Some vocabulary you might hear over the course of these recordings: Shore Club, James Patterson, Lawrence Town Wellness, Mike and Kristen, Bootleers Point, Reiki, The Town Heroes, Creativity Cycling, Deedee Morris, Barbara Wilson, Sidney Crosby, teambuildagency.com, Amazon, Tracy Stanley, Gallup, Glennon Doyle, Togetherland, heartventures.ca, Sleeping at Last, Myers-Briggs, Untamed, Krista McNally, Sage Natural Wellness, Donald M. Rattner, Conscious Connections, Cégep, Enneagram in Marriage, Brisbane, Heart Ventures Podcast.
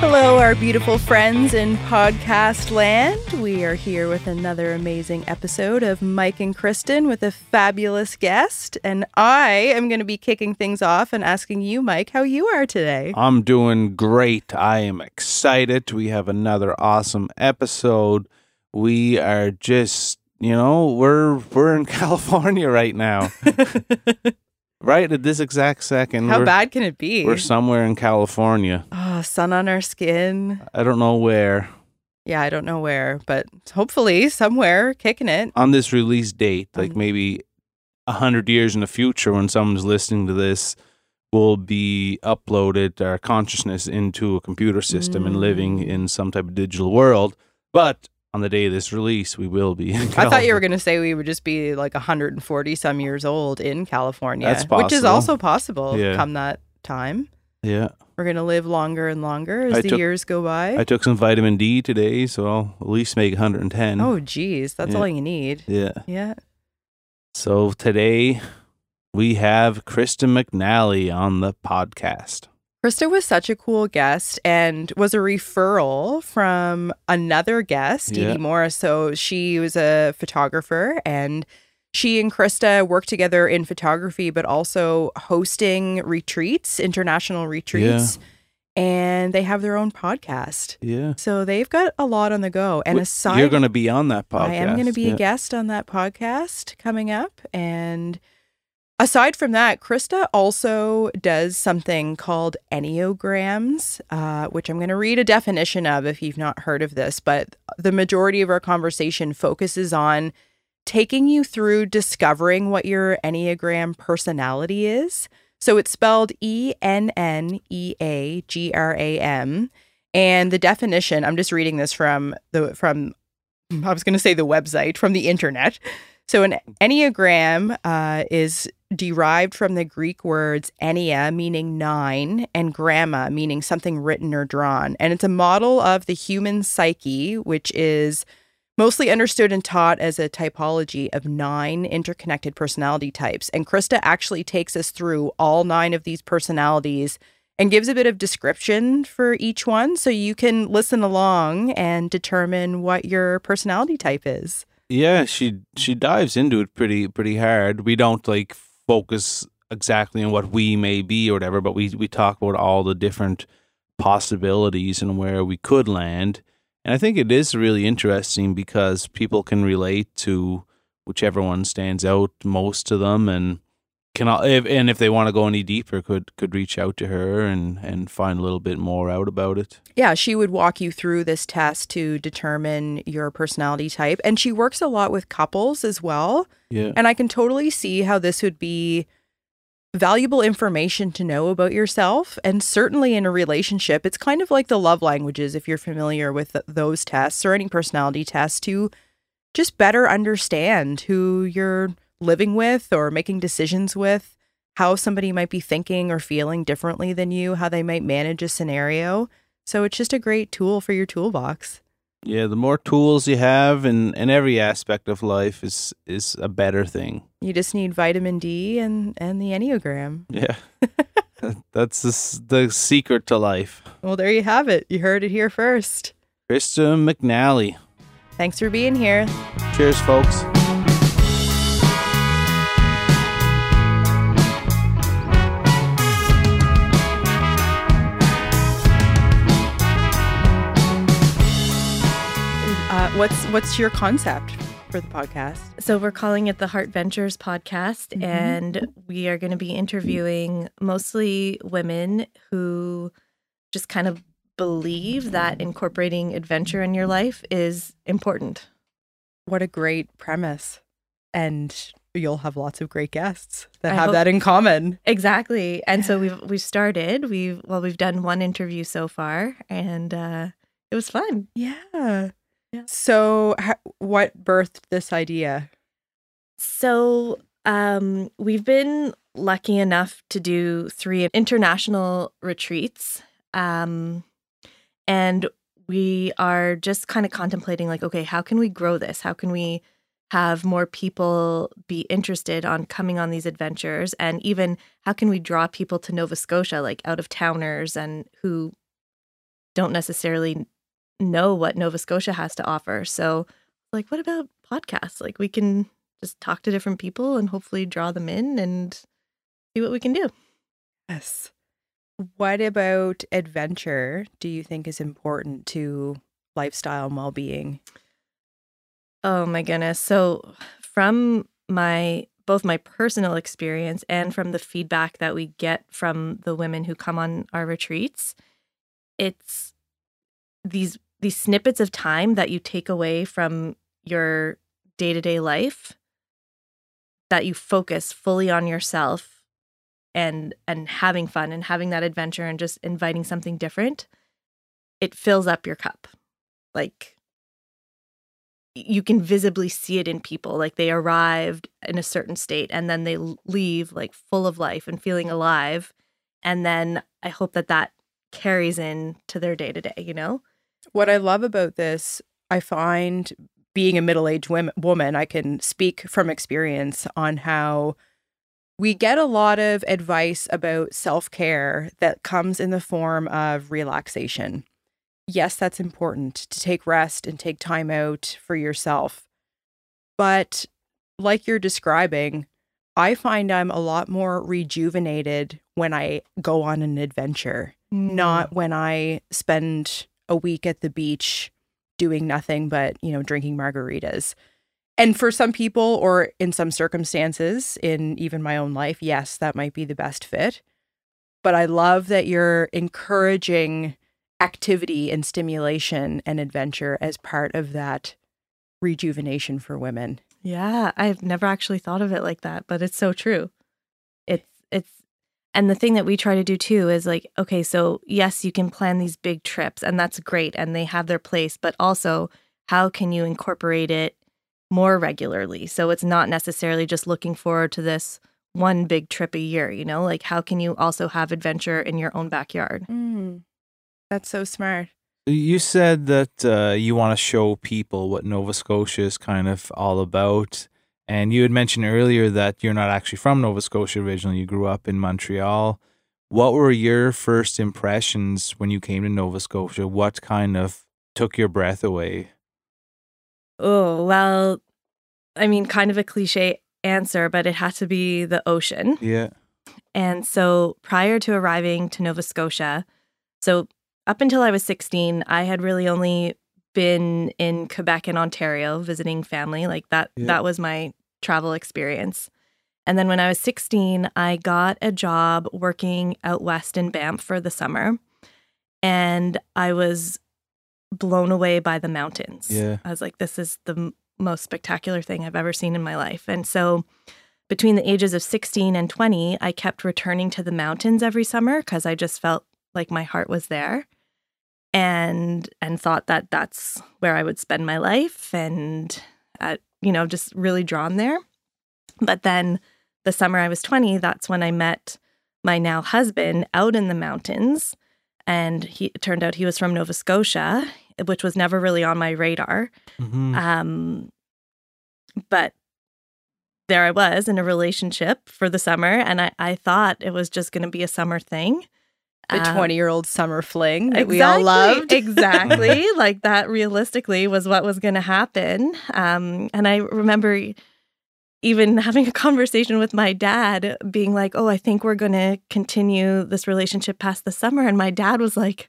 Hello, our beautiful friends in podcast land. We are here with another amazing episode of Mike and Kristen with a fabulous guest. And I am going to be kicking things off and asking you, Mike, how you are today. I'm doing great. I am excited. We have another awesome episode. We are just, you know, we're in California right now. Right at this exact second. How bad can it be? We're somewhere in California. Oh, sun on our skin. I don't know where. Yeah, I don't know where, but hopefully somewhere kicking it. On this release date, like maybe 100 years in the future when someone's listening to this, will be uploaded our consciousness into a computer system and living in some type of digital world. But on the day of this release, we will be in California. I thought you were going to say we would just be like 140-some years old in California. That's possible. Which is also possible come that time. Yeah. We're going to live longer and longer as the years go by. I took some vitamin D today, so I'll at least make 110. Oh, geez. That's all you need. Yeah. Yeah. So today, we have Krista McNally on the podcast. Krista was such a cool guest and was a referral from another guest, Deedee Morris. So she was a photographer, and she and Krista worked together in photography, but also hosting retreats, international retreats, and they have their own podcast. Yeah. So they've got a lot on the go. And aside, you're going to be on that podcast. I am going to be a guest on that podcast coming up, and aside from that, Krista also does something called Enneagrams, which I'm going to read a definition of if you've not heard of this, but the majority of our conversation focuses on taking you through discovering what your Enneagram personality is. So it's spelled E-N-N-E-A-G-R-A-M. And the definition, I'm just reading this from the internet. So an Enneagram is derived from the Greek words ennea, meaning nine, and gramma, meaning something written or drawn. And it's a model of the human psyche, which is mostly understood and taught as a typology of nine interconnected personality types. And Krista actually takes us through all nine of these personalities and gives a bit of description for each one, so you can listen along and determine what your personality type is. Yeah, she dives into it pretty hard. We don't like focus exactly on what we may be or whatever, but we talk about all the different possibilities and where we could land. And I think it is really interesting because people can relate to whichever one stands out most to them, and if they want to go any deeper, could reach out to her and find a little bit more out about it. Yeah, she would walk you through this test to determine your personality type. And she works a lot with couples as well. Yeah. And I can totally see how this would be valuable information to know about yourself. And certainly in a relationship, it's kind of like the love languages, if you're familiar with those tests or any personality tests, to just better understand who you're living with or making decisions with, how somebody might be thinking or feeling differently than you, how they might manage a scenario. So it's just a great tool for your toolbox. Yeah, the more tools you have in every aspect of life is a better thing. You just need vitamin D and the Enneagram. Yeah, that's the secret to life. Well, there you have it. You heard it here first. Krista McNally. Thanks for being here. Cheers, folks. What's your concept for the podcast? So we're calling it the Heart Ventures Podcast, and we are going to be interviewing mostly women who just kind of believe that incorporating adventure in your life is important. What a great premise. And you'll have lots of great guests that have that in common. Exactly. And so we've started. We've done one interview so far, and it was fun. Yeah. Yeah. So what birthed this idea? So we've been lucky enough to do 3 international retreats. And we are just kind of contemplating, like, okay, how can we grow this? How can we have more people be interested on coming on these adventures? And even how can we draw people to Nova Scotia, like out of towners and who don't necessarily know what Nova Scotia has to offer. So, like, what about podcasts? Like, we can just talk to different people and hopefully draw them in and see what we can do. Yes. What about adventure do you think is important to lifestyle and well-being? Oh my goodness. So from both my personal experience and from the feedback that we get from the women who come on our retreats, it's these snippets of time that you take away from your day-to-day life, that you focus fully on yourself and having fun and having that adventure and just inviting something different. It fills up your cup. Like, you can visibly see it in people. Like, they arrived in a certain state and then they leave, like, full of life and feeling alive. And then I hope that carries in to their day-to-day, you know? What I love about this, I find, being a middle-aged woman, I can speak from experience on how we get a lot of advice about self-care that comes in the form of relaxation. Yes, that's important, to take rest and take time out for yourself. But like you're describing, I find I'm a lot more rejuvenated when I go on an adventure, not when I spend a week at the beach doing nothing but, you know, drinking margaritas. And for some people, or in some circumstances, in even my own life, yes, that might be the best fit. But I love that you're encouraging activity and stimulation and adventure as part of that rejuvenation for women. Yeah, I've never actually thought of it like that, but it's so true. And the thing that we try to do too is, like, okay, so yes, you can plan these big trips and that's great and they have their place, but also how can you incorporate it more regularly? So it's not necessarily just looking forward to this one big trip a year, you know, like how can you also have adventure in your own backyard? That's so smart. You said that you want to show people what Nova Scotia is kind of all about. And you had mentioned earlier that you're not actually from Nova Scotia originally. You grew up in Montreal. What were your first impressions when you came to Nova Scotia? What kind of took your breath away? Oh, well, I mean, kind of a cliche answer, but it had to be the ocean. Yeah. And so prior to arriving to Nova Scotia, so up until I was 16, I had really only been in Quebec and Ontario visiting family. Like that, yeah. That was my travel experience. And then when I was 16, I got a job working out west in Banff for the summer. And I was blown away by the mountains. Yeah. I was like, this is the most spectacular thing I've ever seen in my life. And so between the ages of 16 and 20, I kept returning to the mountains every summer because I just felt like my heart was there. And thought that that's where I would spend my life and, you know, just really drawn there. But then the summer I was 20, that's when I met my now husband out in the mountains. And it turned out he was from Nova Scotia, which was never really on my radar. Mm-hmm. But there I was in a relationship for the summer, and I thought it was just going to be a summer thing. The 20-year-old summer fling that we all loved. Exactly. Like that realistically was what was going to happen. And I remember even having a conversation with my dad being like, oh, I think we're going to continue this relationship past the summer. And my dad was like,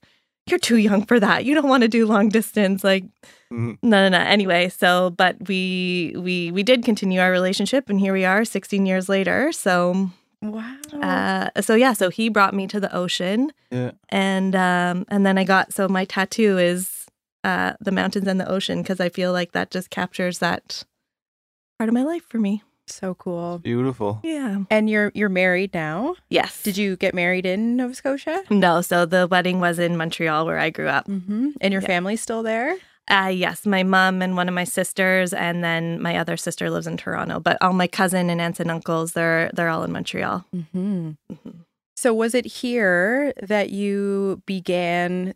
you're too young for that. You don't want to do long distance. Like, no. Anyway, so but we did continue our relationship, and here we are 16 years later. So... Wow. So he brought me to the ocean. Yeah. And then I got, so my tattoo is the mountains and the ocean, because I feel like that just captures that part of my life for me. So cool. It's beautiful. Yeah. And you're married now? Yes. Did you get married in Nova Scotia? No. So the wedding was in Montreal where I grew up. Mm-hmm. And your family's still there? Yes. My mom and one of my sisters, and then my other sister lives in Toronto. But all my cousin and aunts and uncles, they're all in Montreal. Mm-hmm. Mm-hmm. So was it here that you began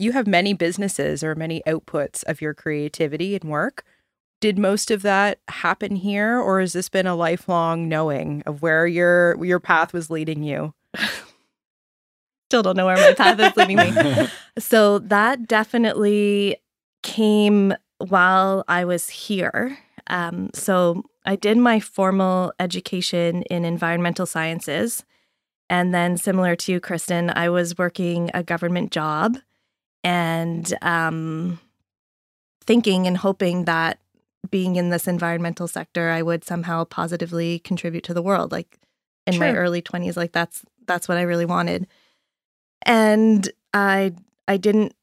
you have many businesses or many outputs of your creativity and work? Did most of that happen here, or has this been a lifelong knowing of where your path was leading you? Still don't know where my path is leading me. So that definitely came while I was here. So I did my formal education in environmental sciences. And then similar to you, Kristen, I was working a government job and thinking and hoping that being in this environmental sector, I would somehow positively contribute to the world. Like in my early 20s, like that's what I really wanted. And I didn't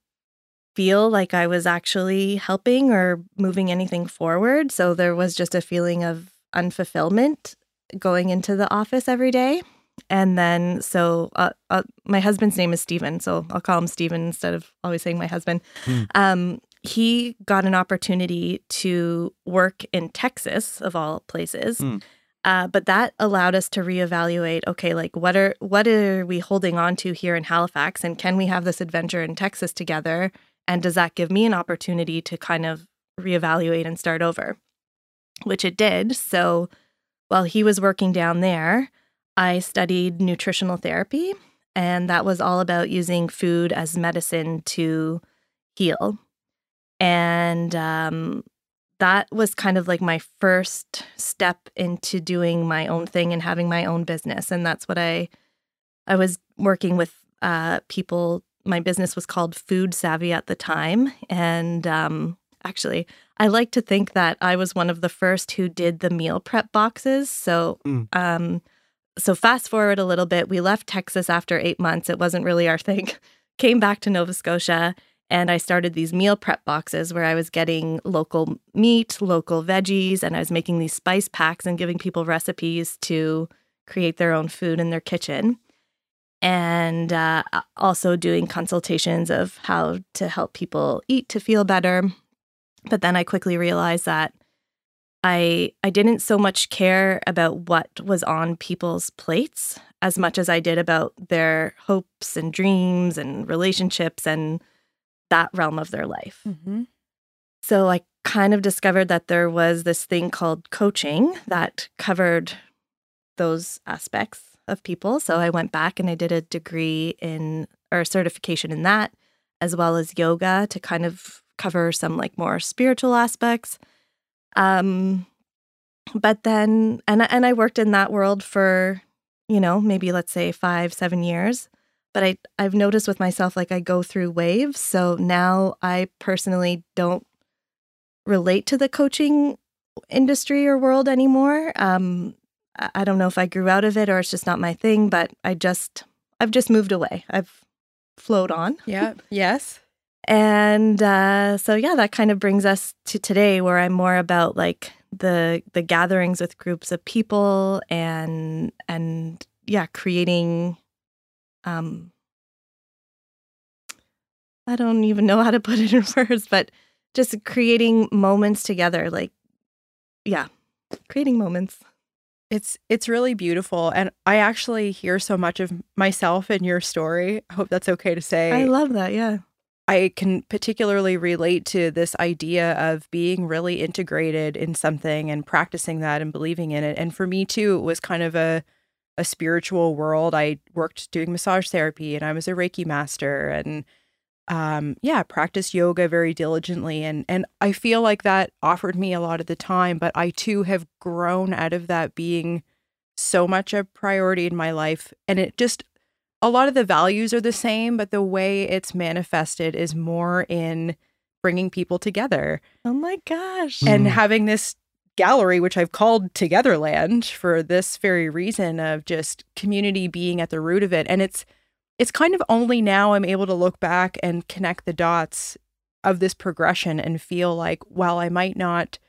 feel like I was actually helping or moving anything forward. So there was just a feeling of unfulfillment going into the office every day. And then, so my husband's name is Stephen, so I'll call him Stephen instead of always saying my husband. He got an opportunity to work in Texas, of all places, but that allowed us to reevaluate, okay, like what are we holding on to here in Halifax, and can we have this adventure in Texas together, and does that give me an opportunity to kind of reevaluate and start over, which it did. So while he was working down there, I studied nutritional therapy, and that was all about using food as medicine to heal. And that was kind of like my first step into doing my own thing and having my own business. And that's what I was working with people. My business was called Food Savvy at the time. And actually, I like to think that I was one of the first who did the meal prep boxes. So so fast forward a little bit, we left Texas after 8 months. It wasn't really our thing. Came back to Nova Scotia. And I started these meal prep boxes where I was getting local meat, local veggies, and I was making these spice packs and giving people recipes to create their own food in their kitchen. And also doing consultations of how to help people eat to feel better. But then I quickly realized that I didn't so much care about what was on people's plates as much as I did about their hopes and dreams and relationships and that realm of their life. Mm-hmm. So I kind of discovered that there was this thing called coaching that covered those aspects of people. So I went back and I did a degree in or a certification in that, as well as yoga to kind of cover some like more spiritual aspects. But then, and I worked in that world for, you know, maybe let's say 5-7 years. But I've noticed with myself, like I go through waves. So now I personally don't relate to the coaching industry or world anymore. I don't know if I grew out of it or it's just not my thing, but I've just moved away. I've flowed on. Yeah. Yes. And so, yeah, that kind of brings us to today where I'm more about like the gatherings with groups of people and yeah, creating... I don't even know how to put it in words, but just creating moments together, like, yeah, creating moments. It's really beautiful. And I actually hear so much of myself in your story. I hope that's okay to say. I love that. Yeah. I can particularly relate to this idea of being really integrated in something and practicing that and believing in it. And for me too, it was kind of a spiritual world. I worked doing massage therapy and I was a Reiki master and practiced yoga very diligently. And I feel like that offered me a lot of the time, but I too have grown out of that being so much a priority in my life. And it just, a lot of the values are the same, but the way it's manifested is more in bringing people together. Oh my gosh. And having this gallery, which I've called Togetherland for this very reason of just community being at the root of it. And it's kind of only now I'm able to look back and connect the dots of this progression and feel like, while I might not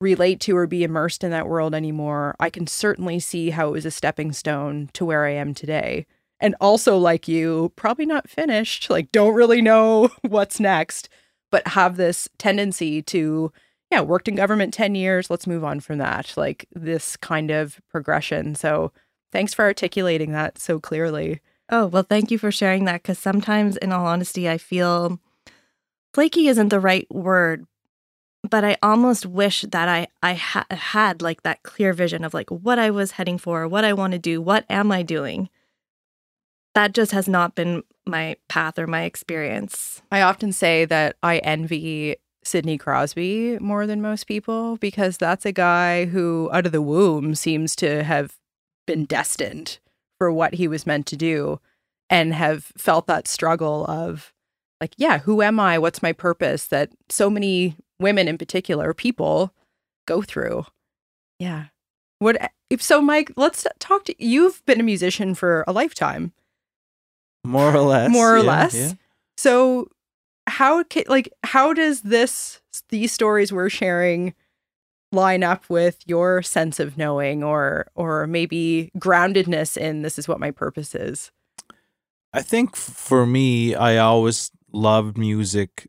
relate to or be immersed in that world anymore, I can certainly see how it was a stepping stone to where I am today. And also, like you, probably not finished, like don't really know what's next, but have this tendency to, yeah, worked in government 10 years, let's move on from that, like this kind of progression. So thanks for articulating that so clearly. Oh, well, thank you for sharing that, because sometimes, in all honesty, I feel flaky isn't the right word, but I almost wish that I had like that clear vision of like what I was heading for, what I want to do, what am I doing? That just has not been my path or my experience. I often say that I envy Sidney Crosby more than most people, because that's a guy who out of the womb seems to have been destined for what he was meant to do and have felt that struggle of like, yeah, who am I? What's my purpose? That so many women in particular, people go through. Yeah. So Mike, let's talk to you. You've been a musician for a lifetime. More or less. More or less. Yeah. So how does these stories we're sharing line up with your sense of knowing or maybe groundedness in this is what my purpose is? I think for me, I always loved music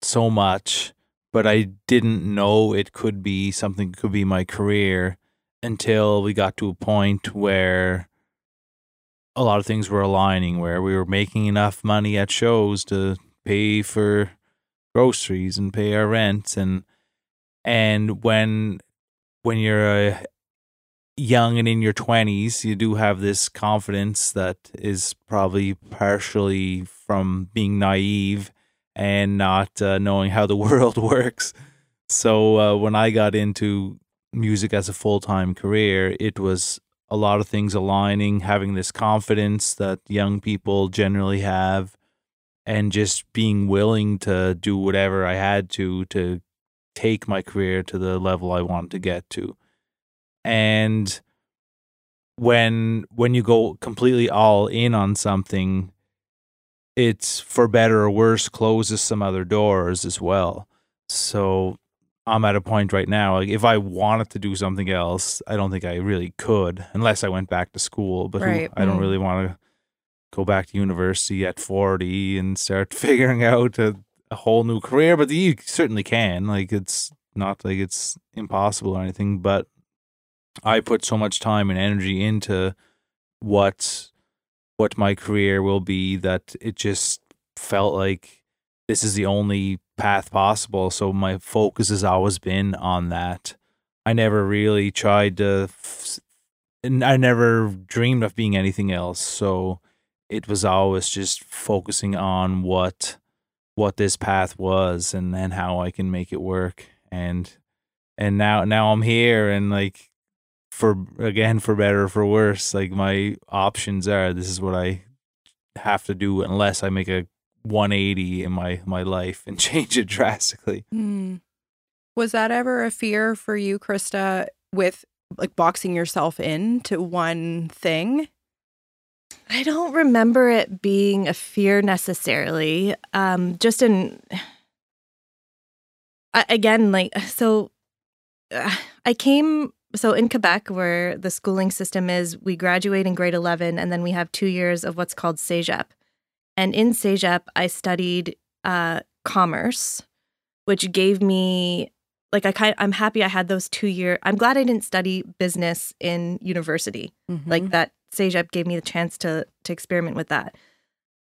so much, but I didn't know it could be something that could be my career until we got to a point where a lot of things were aligning, where we were making enough money at shows to pay for groceries and pay our rent. And when you're young and in your 20s, you do have this confidence that is probably partially from being naive and not knowing how the world works. So when I got into music as a full-time career, it was a lot of things aligning, having this confidence that young people generally have, and just being willing to do whatever I had to take my career to the level I wanted to get to. And when you go completely all in on something, it's, for better or worse, closes some other doors as well. So I'm at a point right now, like if I wanted to do something else, I don't think I really could, unless I went back to school. But right. I don't really want to go back to university at 40 and start figuring out a whole new career. But you certainly can. Like, it's not like it's impossible or anything, but I put so much time and energy into what my career will be that it just felt like this is the only path possible. So my focus has always been on that. I never really tried to, and I never dreamed of being anything else. So it was always just focusing on what this path was and how I can make it work. And now I'm here, and like, for better or for worse, like my options are, this is what I have to do unless I make a 180 in my life and change it drastically. Mm. Was that ever a fear for you, Krista, with like boxing yourself in to one thing? I don't remember it being a fear necessarily. Just in, again, like, so I came, so in Quebec, where the schooling system is, we graduate in grade 11, and then we have 2 years of what's called Cégep. And in Cégep, I studied commerce, which gave me, like, I'm happy I had those 2 years. I'm glad I didn't study business in university. Mm-hmm. Like, that Cégep gave me the chance to experiment with that.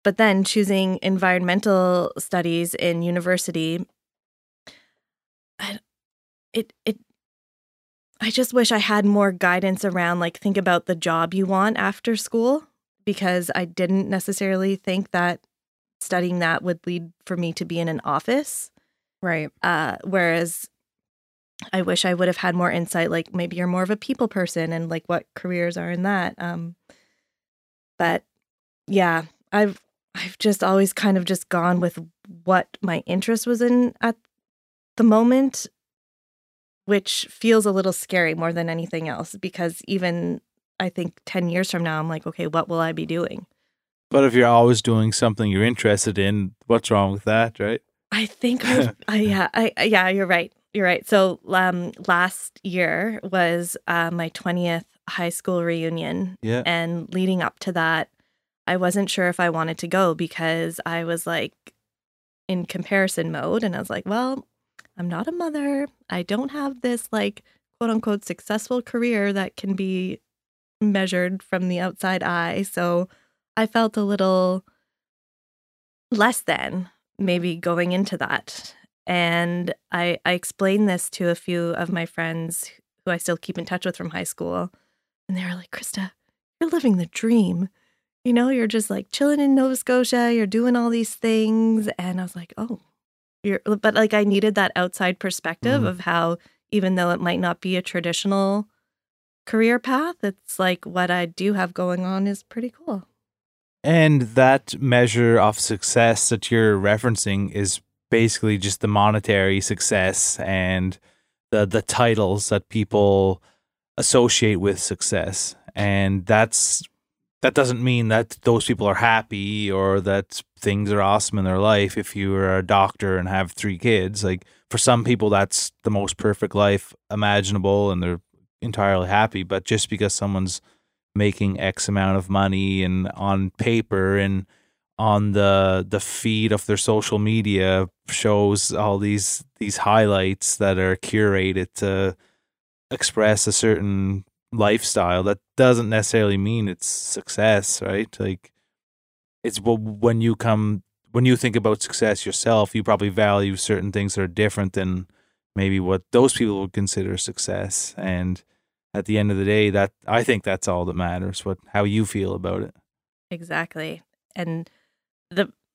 But then choosing environmental studies in university, I just wish I had more guidance around, like, think about the job you want after school, because I didn't necessarily think that studying that would lead for me to be in an office. Right. Whereas I wish I would have had more insight, like maybe you're more of a people person and like what careers are in that. But yeah, I've just always kind of just gone with what my interest was in at the moment, which feels a little scary more than anything else, because even I think 10 years from now, I'm like, okay, what will I be doing? But if you're always doing something you're interested in, what's wrong with that, right? I think, yeah, you're right. You're right. So last year was my 20th high school reunion. Yeah. And leading up to that, I wasn't sure if I wanted to go because I was like in comparison mode. And I was like, well, I'm not a mother. I don't have this like quote unquote successful career that can be measured from the outside eye. So I felt a little less than maybe going into that. And I explained this to a few of my friends who I still keep in touch with from high school. And they were like, Krista, you're living the dream. You know, you're just like chilling in Nova Scotia. You're doing all these things. And I was like, oh, but like I needed that outside perspective of how, even though it might not be a traditional career path, it's like what I do have going on is pretty cool. And that measure of success that you're referencing is basically just the monetary success and the titles that people associate with success. And that doesn't mean that those people are happy or that things are awesome in their life. If you are a doctor and have 3 kids, like for some people, that's the most perfect life imaginable and they're entirely happy. But just because someone's making X amount of money and on paper and on the feed of their social media shows all these highlights that are curated to express a certain lifestyle, that doesn't necessarily mean it's success, right? Like it's when you think about success yourself, you probably value certain things that are different than maybe what those people would consider success. And at the end of the day, that I think that's all that matters, how you feel about it. Exactly. And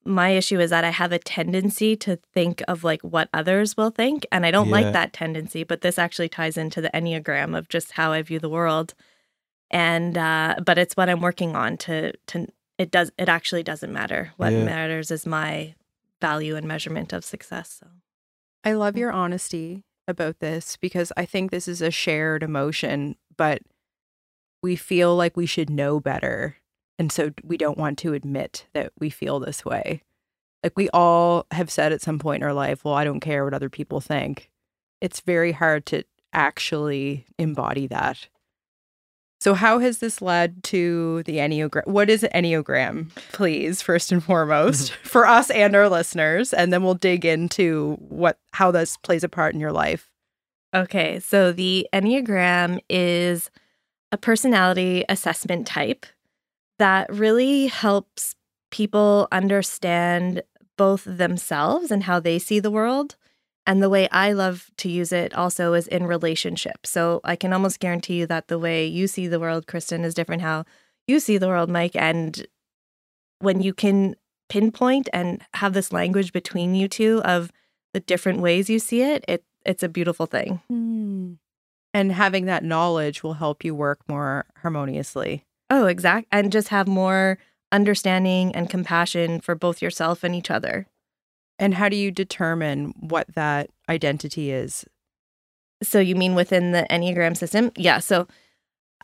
my issue is that I have a tendency to think of like what others will think, and I don't like that tendency, but this actually ties into the Enneagram of just how I view the world. And but it's what I'm working on it actually doesn't matter. What matters is my value and measurement of success. So I love your honesty about this, because I think this is a shared emotion, but we feel like we should know better. And so we don't want to admit that we feel this way. Like we all have said at some point in our life, well, I don't care what other people think. It's very hard to actually embody that. So how has this led to the Enneagram? What is Enneagram, please, first and foremost, for us and our listeners? And then we'll dig into how this plays a part in your life. Okay, so the Enneagram is a personality assessment type that really helps people understand both themselves and how they see the world. And the way I love to use it also is in relationships. So I can almost guarantee you that the way you see the world, Kristen, is different how you see the world, Mike. And when you can pinpoint and have this language between you two of the different ways you see it, it's a beautiful thing. Mm. And having that knowledge will help you work more harmoniously. Oh, exactly. And just have more understanding and compassion for both yourself and each other. And how do you determine what that identity is? So you mean within the Enneagram system? Yeah. So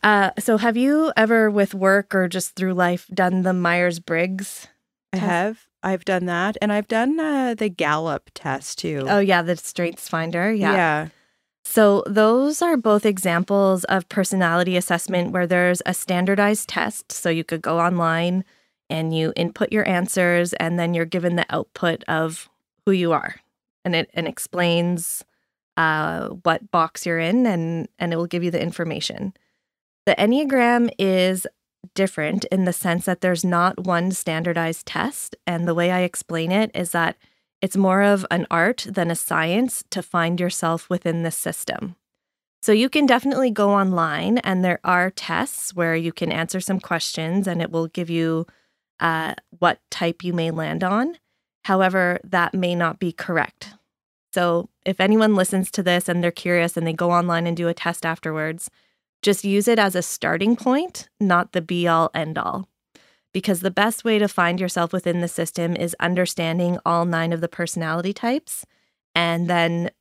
have you ever with work or just through life done the Myers-Briggs test? I have. I've done that. And I've done the Gallup test too. Oh, yeah. The Strengths Finder. Yeah. Yeah. So those are both examples of personality assessment where there's a standardized test. So you could go online and you input your answers, and then you're given the output of who you are. And it explains what box you're in, and it will give you the information. The Enneagram is different in the sense that there's not one standardized test. And the way I explain it is that it's more of an art than a science to find yourself within the system. So you can definitely go online, and there are tests where you can answer some questions and it will give you what type you may land on. However, that may not be correct. So if anyone listens to this and they're curious and they go online and do a test afterwards, just use it as a starting point, not the be-all, end-all. Because the best way to find yourself within the system is understanding all 9 of the personality types and then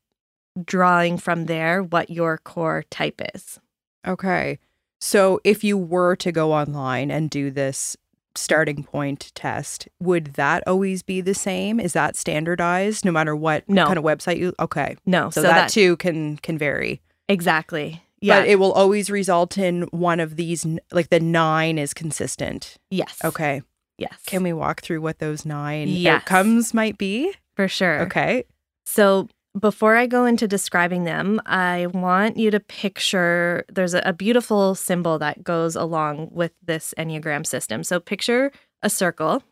drawing from there what your core type is. Okay. So if you were to go online and do this starting point test, would that always be the same? Is that standardized no matter what kind of website you... Okay. No. So that too can vary. Exactly. Yeah. But it will always result in one of these, like the 9 is consistent. Yes. Okay. Yes. Can we walk through what those 9 outcomes might be? For sure. Okay. So before I go into describing them, I want you to picture, there's a beautiful symbol that goes along with this Enneagram system. So picture a circle,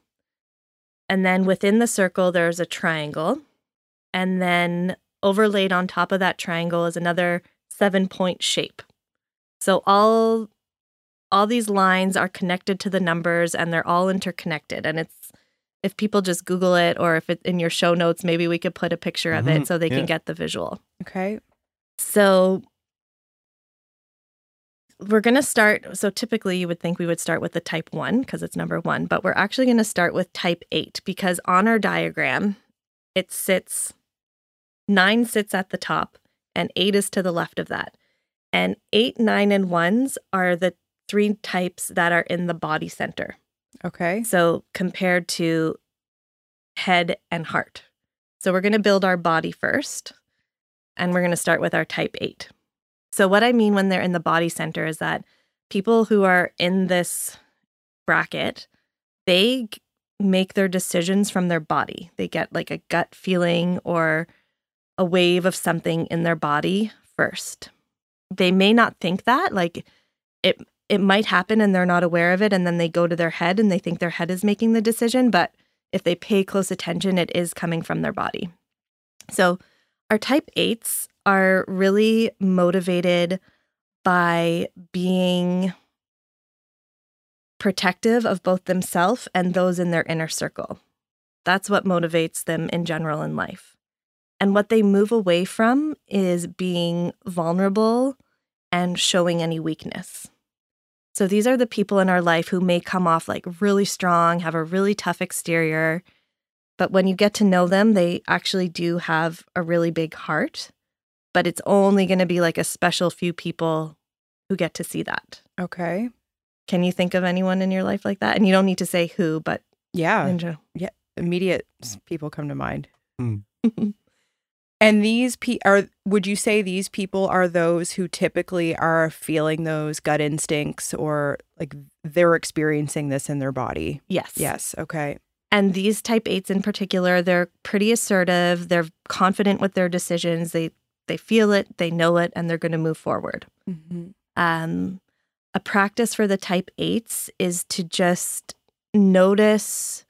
and then within the circle, there's a triangle, and then overlaid on top of that triangle is another 7-point shape. So all these lines are connected to the numbers, and they're all interconnected, and it's, if people just Google it, or if it's in your show notes, maybe we could put a picture of it so they can get the visual. Okay. So we're going to start. So typically you would think we would start with the type 1 because it's number 1, but we're actually going to start with type 8 because on our diagram, 9 sits at the top and 8 is to the left of that. And 8, 9, and 1s are the 3 types that are in the body center. Okay. So compared to head and heart. So we're going to build our body first, and we're going to start with our type 8. So what I mean when they're in the body center is that people who are in this bracket, they make their decisions from their body. They get like a gut feeling or a wave of something in their body first. They may not think that, like it might happen and they're not aware of it, and then they go to their head and they think their head is making the decision, but if they pay close attention, it is coming from their body. So our type 8s are really motivated by being protective of both themselves and those in their inner circle. That's what motivates them in general in life. And what they move away from is being vulnerable and showing any weakness. So these are the people in our life who may come off like really strong, have a really tough exterior, but when you get to know them, they actually do have a really big heart, but it's only going to be like a special few people who get to see that. Okay. Can you think of anyone in your life like that? And you don't need to say who, but... Yeah. Ninja. Yeah. Immediate people come to mind. Mm. And these would you say these people are those who typically are feeling those gut instincts, or like they're experiencing this in their body? Yes. Yes. Okay. And these type 8s in particular, they're pretty assertive. They're confident with their decisions. They feel it, they know it, and they're going to move forward. Mm-hmm. A practice for the type 8s is to just notice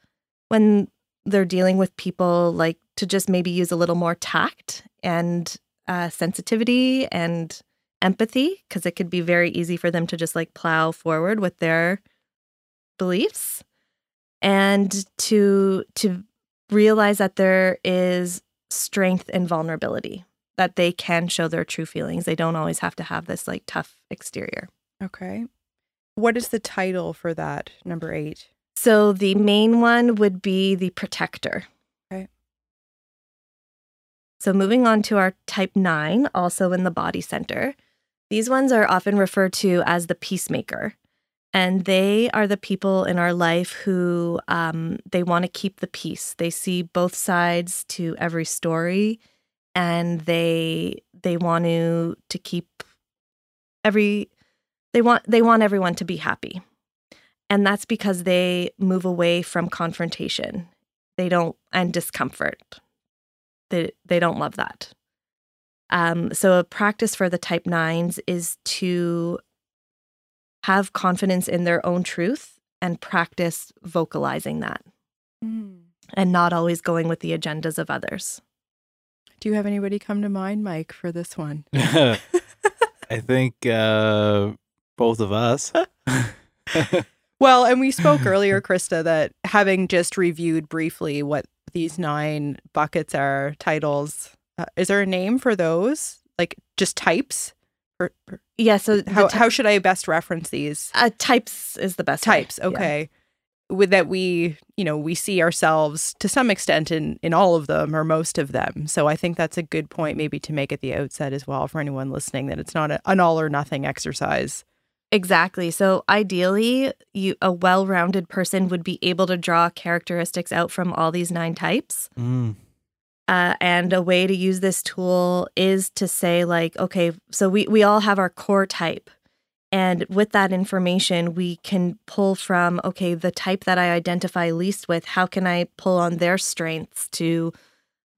when they're dealing with people, like to just maybe use a little more tact and sensitivity and empathy, because it could be very easy for them to just like plow forward with their beliefs, and to realize that there is strength and vulnerability, that they can show their true feelings. They don't always have to have this like tough exterior. Okay. What is the title for that, number 8? So the main one would be the protector. Okay. So moving on to our type 9, also in the body center, these ones are often referred to as the peacemaker. And they are the people in our life who they want to keep the peace. They see both sides to every story, and they want to keep they want everyone to be happy. And that's because they move away from confrontation. They don't, and discomfort. They don't love that. So a practice for the type 9s is to have confidence in their own truth and practice vocalizing that and not always going with the agendas of others. Do you have anybody come to mind, Mike, for this one? I think both of us. Well, and we spoke earlier, Krista, that having just reviewed briefly what these 9 buckets are, titles, is there a name for those? Like just types? Or yeah. So how should I best reference these? Types is the best. Types. Way. Okay. Yeah. With that, we see ourselves to some extent in all of them or most of them. So I think that's a good point maybe to make at the outset as well for anyone listening, that it's not an all or nothing exercise. Exactly. So ideally, a well-rounded person would be able to draw characteristics out from all these 9 types. Mm. And a way to use this tool is to say, like, okay, so we all have our core type. And with that information, we can pull from, okay, the type that I identify least with, how can I pull on their strengths to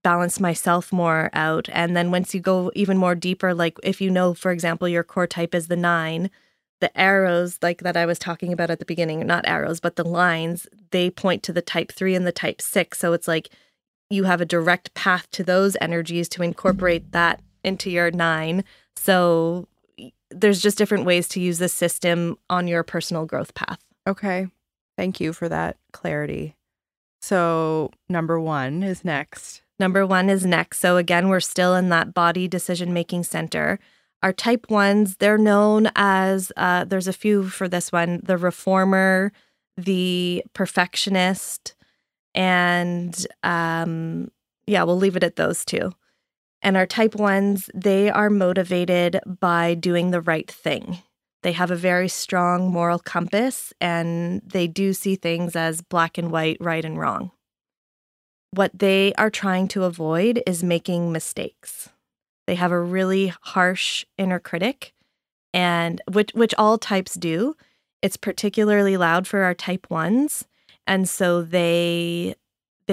balance myself more out? And then once you go even more deeper, like if you know, for example, your core type is the 9, the arrows like that I was talking about at the beginning, not arrows, but the lines, they point to the type 3 and the type 6. So it's like you have a direct path to those energies to incorporate that into your 9. So there's just different ways to use this system on your personal growth path. Okay. Thank you for that clarity. So number one is next. So again, we're still in that body decision-making center. Our type 1s, they're known as, there's a few for this one, the reformer, the perfectionist, and we'll leave it at those 2. And our type 1s, they are motivated by doing the right thing. They have a very strong moral compass, and they do see things as black and white, right and wrong. What they are trying to avoid is making mistakes. They have a really harsh inner critic, and which all types do. It's particularly loud for our type 1s, and so they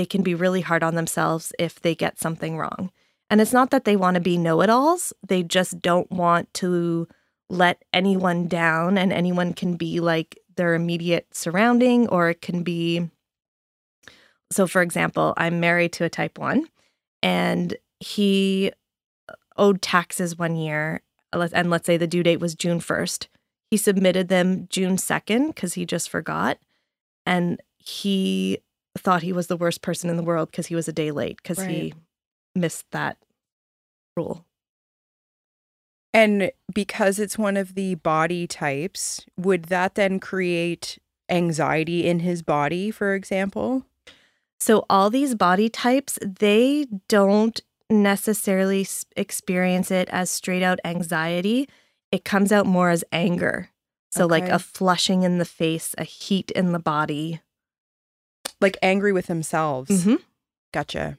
can be really hard on themselves if they get something wrong. And it's not that they want to be know-it-alls. They just don't want to let anyone down, and anyone can be like their immediate surrounding, or it can be... So, for example, I'm married to a type 1, and he owed taxes one year, and let's say the due date was June 1st. He submitted them June 2nd because he just forgot, and he thought he was the worst person in the world because he was a day late because he missed that rule. And because it's one of the body types, would that then create anxiety in his body, for example? So all these body types, they don't necessarily experience it as straight out anxiety. It comes out more as anger. So like a flushing in the face, a heat in the body. Like angry with themselves. Mm-hmm. Gotcha.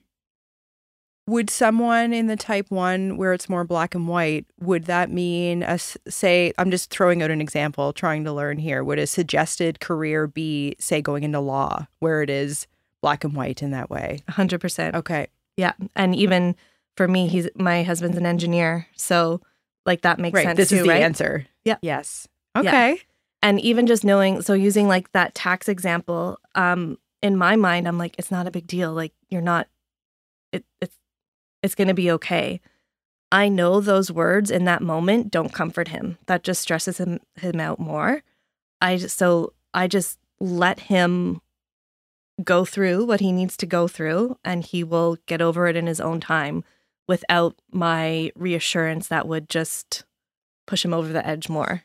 Would someone in the type 1 where it's more black and white, would that mean, say, I'm just throwing out an example, trying to learn here, would a suggested career be, say, going into law, where it is black and white in that way? 100%. Okay. Yeah. And even for me, my husband's an engineer. So like that makes sense this too, is the answer. Yeah. Yes. Okay. Yeah. And even just knowing, so using like that tax example, in my mind, I'm like, it's not a big deal. Like you're not, it's going to be okay. I know those words in that moment don't comfort him. That just stresses him out more. I just let him go through what he needs to go through, and he will get over it in his own time without my reassurance that would just push him over the edge more.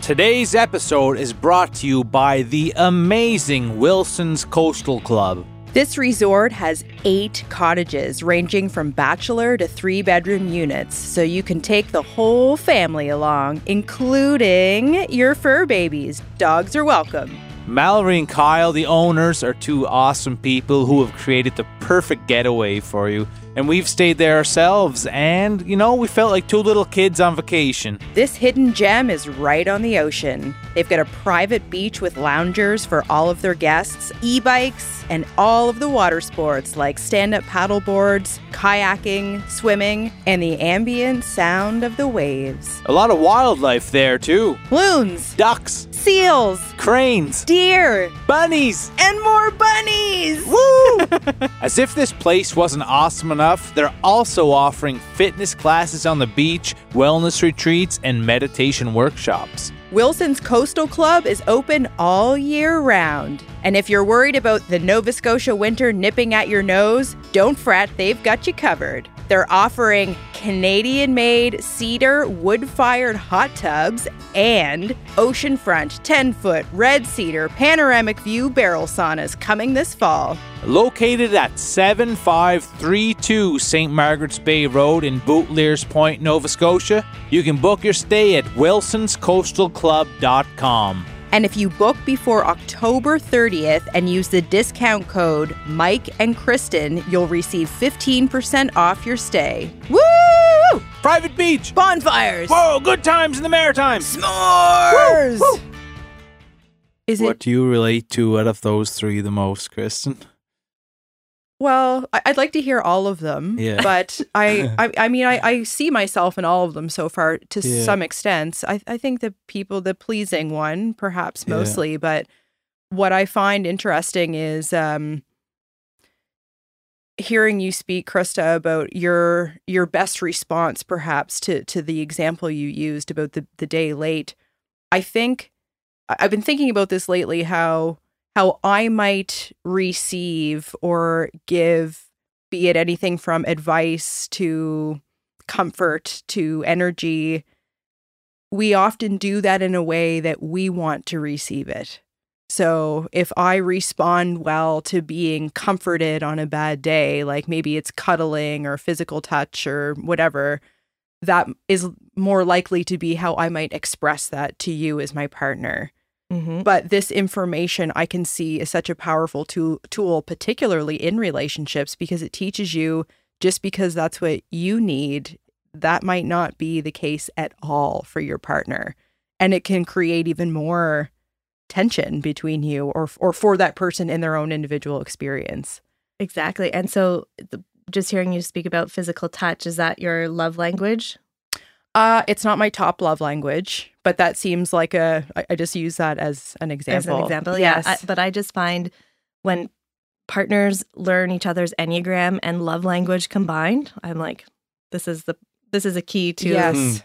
Today's episode is brought to you by the amazing Wilson's Coastal Club. This resort has 8 cottages ranging from bachelor to 3-bedroom units, so you can take the whole family along, including your fur babies. Dogs are welcome. Mallory and Kyle, the owners, are 2 awesome people who have created the perfect getaway for you. And we've stayed there ourselves, and, you know, we felt like 2 little kids on vacation. This hidden gem is right on the ocean. They've got a private beach with loungers for all of their guests, e-bikes, and all of the water sports like stand-up paddle boards, kayaking, swimming, and the ambient sound of the waves. A lot of wildlife there, too. Loons. Ducks. Seals. Cranes. Deer. Bunnies. And more bunnies! Woo! As if this place wasn't awesome enough, they're also offering fitness classes on the beach, wellness retreats, and meditation workshops. Wilson's Coastal Club is open all year round. And if you're worried about the Nova Scotia winter nipping at your nose, don't fret, they've got you covered. They're offering Canadian-made cedar wood-fired hot tubs and oceanfront 10-foot red cedar panoramic view barrel saunas coming this fall. Located at 7532 St. Margaret's Bay Road in Bootleers Point, Nova Scotia, you can book your stay at wilsonscoastalclub.com. And if you book before October 30th and use the discount code Mike and Kristen, you'll receive 15% off your stay. Woo! Private beach! Bonfires! Whoa, good times in the Maritimes! S'mores! Woo! Woo! What do you relate to out of those three the most, Kristen? Well, I'd like to hear all of them, yeah. But I mean, I see myself in all of them so far to some extent. I think the pleasing one, perhaps mostly, but what I find interesting is hearing you speak, Krista, about your best response, perhaps, to the example you used about the day late. I think I've been thinking about this lately, how I might receive or give, be it anything from advice to comfort to energy. We often do that in a way that we want to receive it. So if I respond well to being comforted on a bad day, like maybe it's cuddling or physical touch or whatever, that is more likely to be how I might express that to you as my partner. Mm-hmm. But this information I can see is such a powerful tool, particularly in relationships, because it teaches you just because that's what you need, that might not be the case at all for your partner. And it can create even more tension between you or for that person in their own individual experience. Exactly. And so just hearing you speak about physical touch, is that your love language? It's not my top love language, but that seems like I just use that as an example. As an example, yes. Yeah. But I just find when partners learn each other's Enneagram and love language combined, I'm like, this is a key to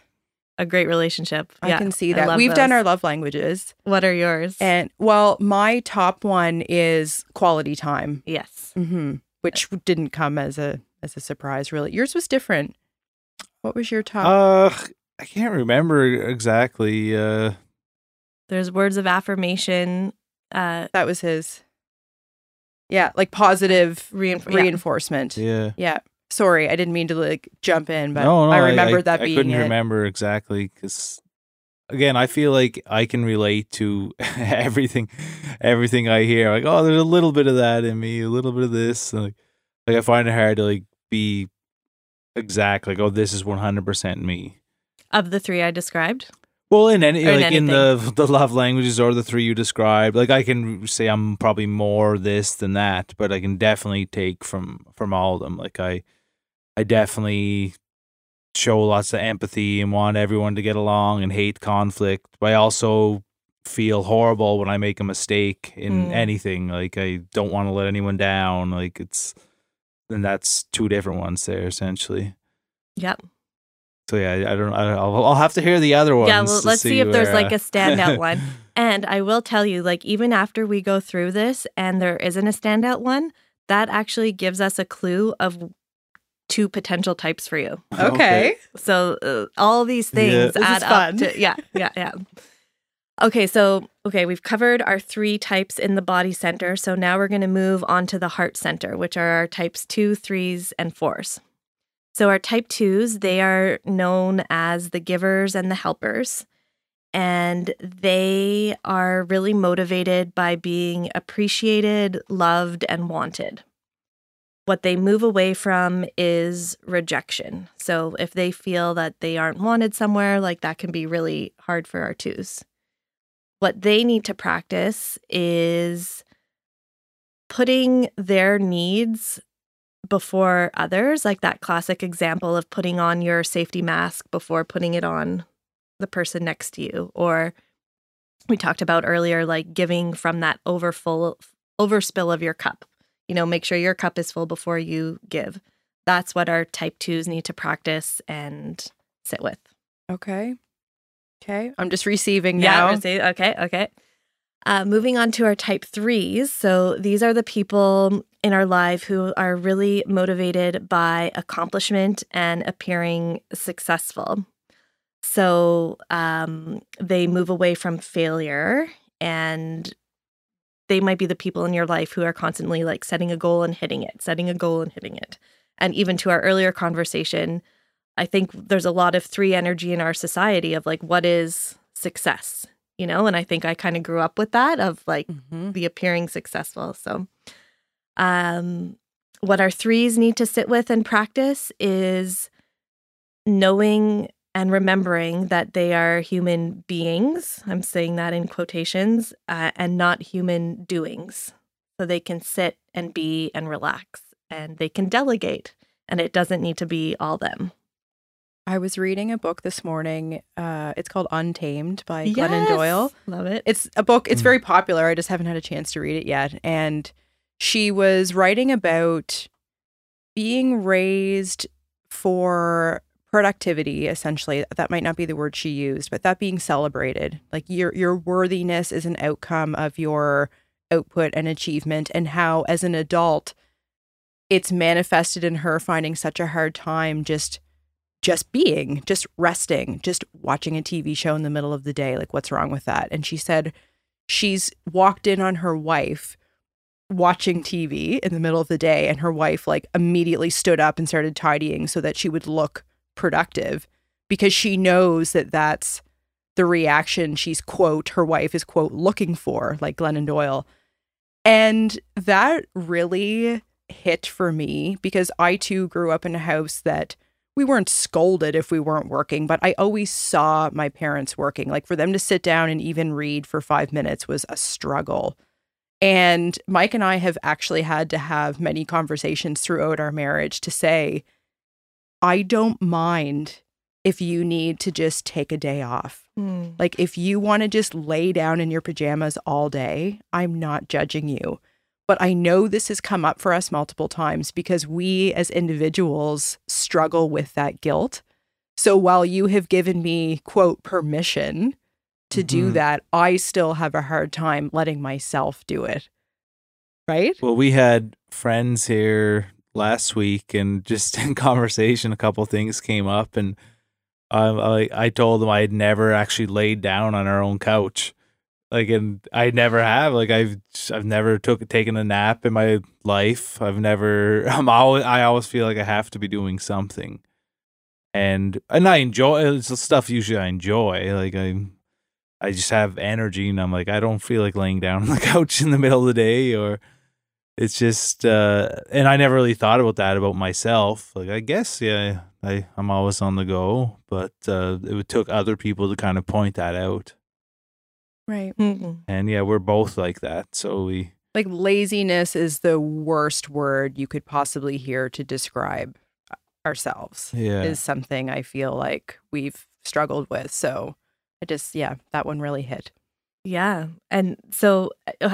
a great relationship. I can see that. We've done our love languages. What are yours? And well, my top one is quality time. Yes. Mm-hmm. Which didn't come as a surprise, really. Yours was different. What was your top? I can't remember exactly. There's words of affirmation. That was his. Yeah, like positive reinforcement. Yeah. Yeah. Sorry, I didn't mean to like jump in, but no, I remembered that being it. I couldn't remember exactly because, again, I feel like I can relate to everything I hear. Like, oh, there's a little bit of that in me, a little bit of this. And, like I find it hard to like be exact. Like, oh, this is 100% me. Of the three I described? Well, in the love languages or the three you described, like I can say I'm probably more this than that, but I can definitely take from all of them. Like I definitely show lots of empathy and want everyone to get along and hate conflict, but I also feel horrible when I make a mistake in anything. Like I don't want to let anyone down. Like that's two different ones there essentially. Yep. So yeah, I'll have to hear the other ones. Yeah, well, let's see if there's like a standout one. And I will tell you, like even after we go through this and there isn't a standout one, that actually gives us a clue of two potential types for you. Okay. So all these things add up to yeah. Okay, so we've covered our three types in the body center. So now we're going to move on to the heart center, which are our types 2, 3s, and 4s. So our type 2s, they are known as the givers and the helpers. And they are really motivated by being appreciated, loved, and wanted. What they move away from is rejection. So if they feel that they aren't wanted somewhere, like that can be really hard for our 2s. What they need to practice is putting their needs before others, like that classic example of putting on your safety mask before putting it on the person next to you. Or we talked about earlier, like giving from that overspill of your cup. You know, make sure your cup is full before you give. That's what our type 2s need to practice and sit with. Okay. I'm just receiving now. Okay. Moving on to our type threes. So these are the people in our life who are really motivated by accomplishment and appearing successful. So they move away from failure, and they might be the people in your life who are constantly like setting a goal and hitting it, setting a goal and hitting it. And even to our earlier conversation, I think there's a lot of three energy in our society of like, what is success? You know, and I think I kind of grew up with that of like the appearing successful. So what our threes need to sit with and practice is knowing and remembering that they are human beings. I'm saying that in quotations, and not human doings. So they can sit and be and relax, and they can delegate, and it doesn't need to be all them. I was reading a book this morning. It's called Untamed by Glennon Doyle. Love it. It's a book. It's very popular. I just haven't had a chance to read it yet. And she was writing about being raised for productivity, essentially. That might not be the word she used, but that being celebrated. Like your worthiness is an outcome of your output and achievement, and how as an adult it's manifested in her finding such a hard time just being, just resting, just watching a TV show in the middle of the day. Like, what's wrong with that? And she said she's walked in on her wife watching TV in the middle of the day, and her wife like immediately stood up and started tidying so that she would look productive, because she knows that that's the reaction she's, quote, her wife is, quote, looking for, like Glennon Doyle. And that really hit for me, because I too grew up in a house that we weren't scolded if we weren't working, but I always saw my parents working. Like, for them to sit down and even read for 5 minutes was a struggle. And Mike and I have actually had to have many conversations throughout our marriage to say, I don't mind if you need to just take a day off. Like, if you want to just lay down in your pajamas all day, I'm not judging you. But I know this has come up for us multiple times, because we as individuals struggle with that guilt. So while you have given me, quote, permission to do that, I still have a hard time letting myself do it. Right? Well, we had friends here last week, and just in conversation, a couple things came up, and I told them I had never actually laid down on our own couch. Like, and I never have. Like, I've never taken a nap in my life. I've never. I always feel like I have to be doing something, and I enjoy it's stuff. Usually, I enjoy. Like, I just have energy, and I'm like, I don't feel like laying down on the couch in the middle of the day, or it's just. And I never really thought about that about myself. Like, I guess, yeah, I'm always on the go, but it took other people to kind of point that out. Right. And yeah, we're both like that. So we like laziness is the worst word you could possibly hear to describe ourselves. Yeah. Is something I feel like we've struggled with. So I just, yeah, that one really hit. Yeah. And so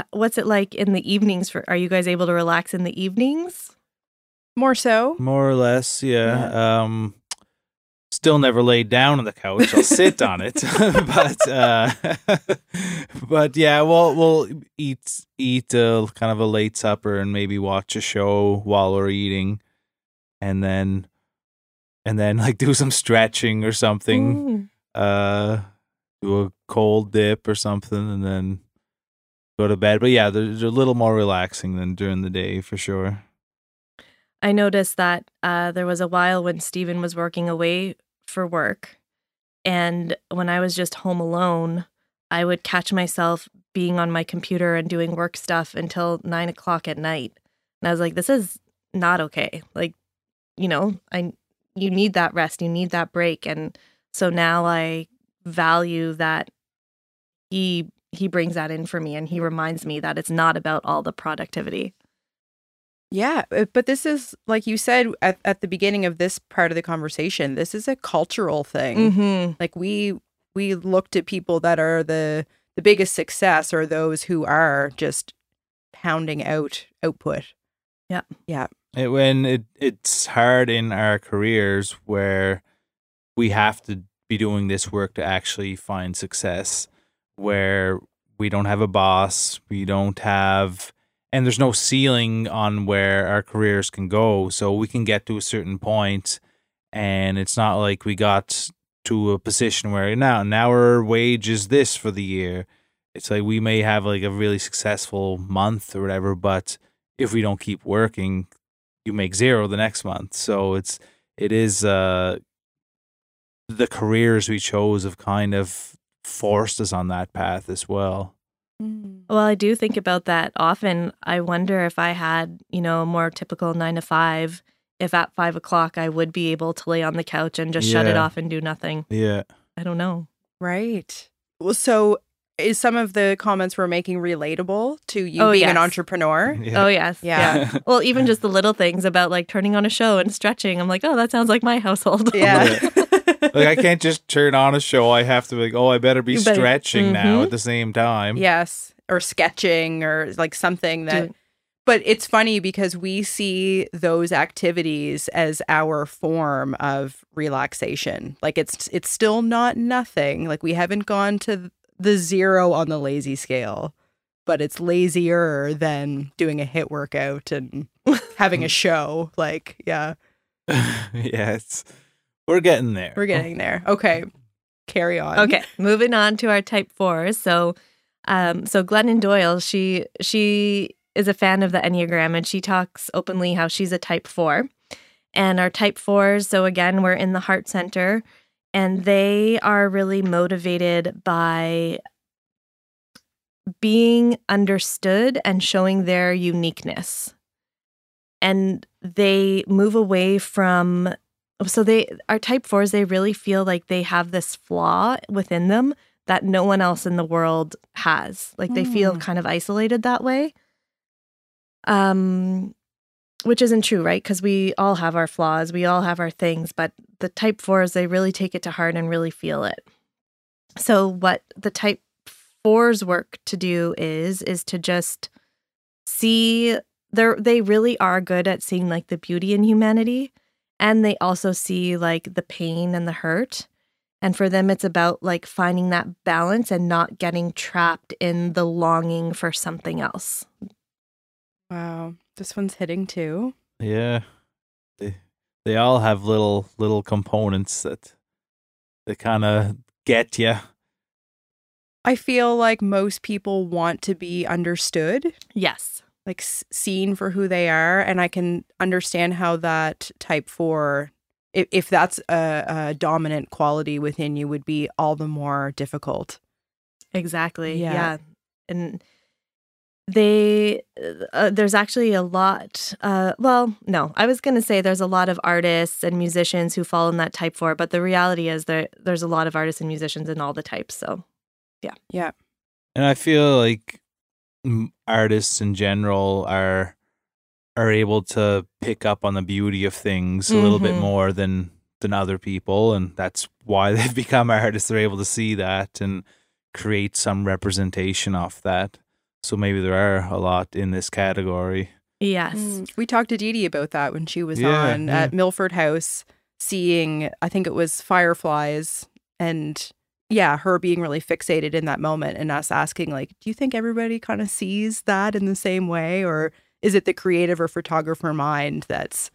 what's it like in the evenings for, are you guys able to relax in the evenings? More so? More or less. Yeah. Still never laid down on the couch. I'll sit on it, but yeah, we'll eat kind of a late supper and maybe watch a show while we're eating, and then like do some stretching or something, do a cold dip or something, and then go to bed. But yeah, they're a little more relaxing than during the day for sure. I noticed that there was a while when Stephen was working away for work, and when I was just home alone, I would catch myself being on my computer and doing work stuff until 9 o'clock at night. And I was like, this is not okay. Like, you know, you need that rest, you need that break. And so now I value that he brings that in for me, and he reminds me that it's not about all the productivity. Yeah, but this is, like you said at the beginning of this part of the conversation, this is a cultural thing. Like we look to people that are the biggest success, or those who are just pounding out output. Yeah. Yeah. It's hard in our careers where we have to be doing this work to actually find success, where We don't have a boss. We don't have, and there's no ceiling on where our careers can go. So we can get to a certain point, and it's not like we got to a position where now our wage is this for the year. It's like we may have like a really successful month or whatever, but if we don't keep working, you make zero the next month. So it is the careers we chose have kind of forced us on that path as well. Well, I do think about that often. I wonder if I had, a more typical 9 to 5, if at 5 o'clock I would be able to lay on the couch and just shut it off and do nothing. Yeah. I don't know. Right. Well, so is some of the comments we're making relatable to you being an entrepreneur? Yeah. Oh, yes. Yeah. Well, even just the little things about like turning on a show and stretching. I'm like, oh, that sounds like my household. Yeah. Like, I can't just turn on a show. I have to be like, oh, I better be stretching now at the same time. Yes. Or sketching or like something that. Dude. But it's funny because we see those activities as our form of relaxation. Like it's still not nothing. Like we haven't gone to the zero on the lazy scale, but it's lazier than doing a HIIT workout and having a show. Like, yeah. Yes. We're getting there. We're getting there. Okay. Carry on. Okay. Moving on to our type 4. So, so Glennon Doyle, she is a fan of the Enneagram, and she talks openly how she's a type 4. And our type 4s, so again, we're in the heart center, and they are really motivated by being understood and showing their uniqueness. And they move away from, so our type 4s, they really feel like they have this flaw within them that no one else in the world has. Like they feel kind of isolated that way. Which isn't true, right? Because we all have our flaws, we all have our things, but the type 4s, they really take it to heart and really feel it. So what the type 4s work to do is to just see, they really are good at seeing like the beauty in humanity, and they also see like the pain and the hurt. And for them, it's about like finding that balance and not getting trapped in the longing for something else. Wow, this one's hitting too. Yeah, they all have little components that they kind of get you. I feel like most people want to be understood. Yes, like seen for who they are, and I can understand how that type 4, if that's a dominant quality within you, would be all the more difficult. Exactly. Yeah. And there's actually a lot, I was going to say there's a lot of artists and musicians who fall in that type 4, but the reality is there's a lot of artists and musicians in all the types, so yeah. Yeah. And I feel like artists in general are able to pick up on the beauty of things a little bit more than other people, and that's why they've become artists. They're able to see that and create some representation off that. So maybe there are a lot in this category. Yes. We talked to Deedee about that when she was on at Milford House, seeing, I think it was fireflies, and her being really fixated in that moment, and us asking like, do you think everybody kind of sees that in the same way? Or is it the creative or photographer mind that's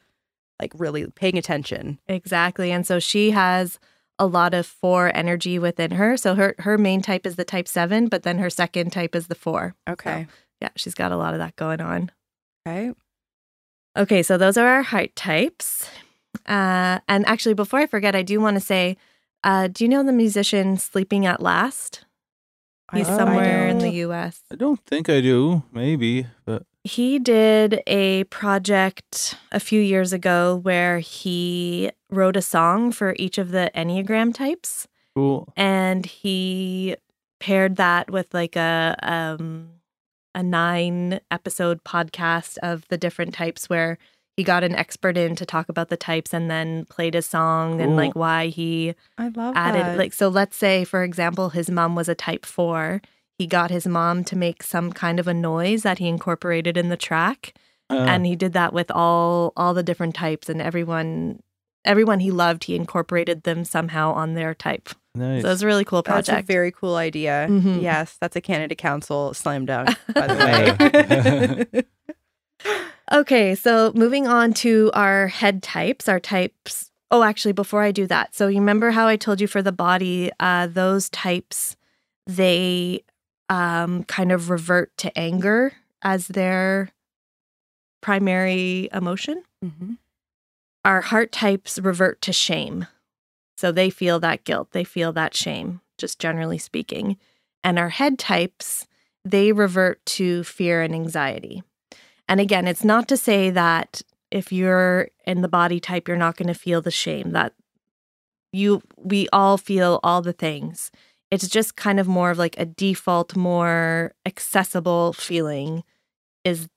like really paying attention? Exactly. And so she has a lot of 4 energy within her. So her main type is the type 7, but then her second type is the 4. Okay. So, she's got a lot of that going on. Right. Okay, so those are our heart types. And actually, before I forget, I do want to say, do you know the musician Sleeping at Last? He's somewhere in the U.S. I don't think I do. Maybe, but he did a project a few years ago where he wrote a song for each of the Enneagram types. Cool. And he paired that with like a 9-episode podcast of the different types where he got an expert in to talk about the types and then played a song and like why he added that. Like, so let's say, for example, his mom was a type 4. He got his mom to make some kind of a noise that he incorporated in the track, and he did that with all the different types, and everyone everyone he loved, he incorporated them somehow on their type. Nice. So it was a really cool project. That's a very cool idea. Mm-hmm. Yes, that's a Canada Council slam dunk, by the way. Okay, so moving on to our head types, our types. Oh, actually, before I do that, so you remember how I told you for the body, those types, they kind of revert to anger as their primary emotion. Mm-hmm. Our heart types revert to shame. So they feel that guilt. They feel that shame, just generally speaking. And our head types, they revert to fear and anxiety. And again, it's not to say that if you're in the body type, you're not going to feel the shame. That we all feel all the things. It's just kind of more of like a default, more accessible feeling is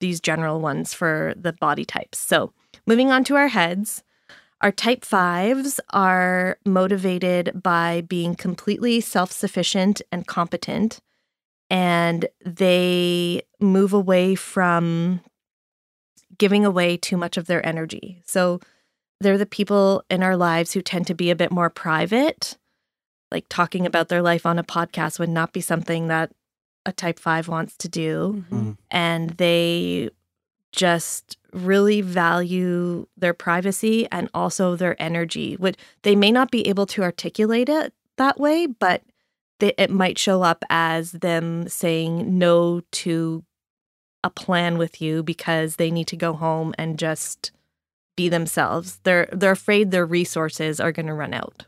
these general ones for the body types. So moving on to our heads. Our type 5s are motivated by being completely self-sufficient and competent, and they move away from giving away too much of their energy. So they're the people in our lives who tend to be a bit more private, like talking about their life on a podcast would not be something that a type 5 wants to do, mm-hmm. and they just really value their privacy and also their energy. They may not be able to articulate it that way, but it might show up as them saying no to a plan with you because they need to go home and just be themselves. They're afraid their resources are going to run out.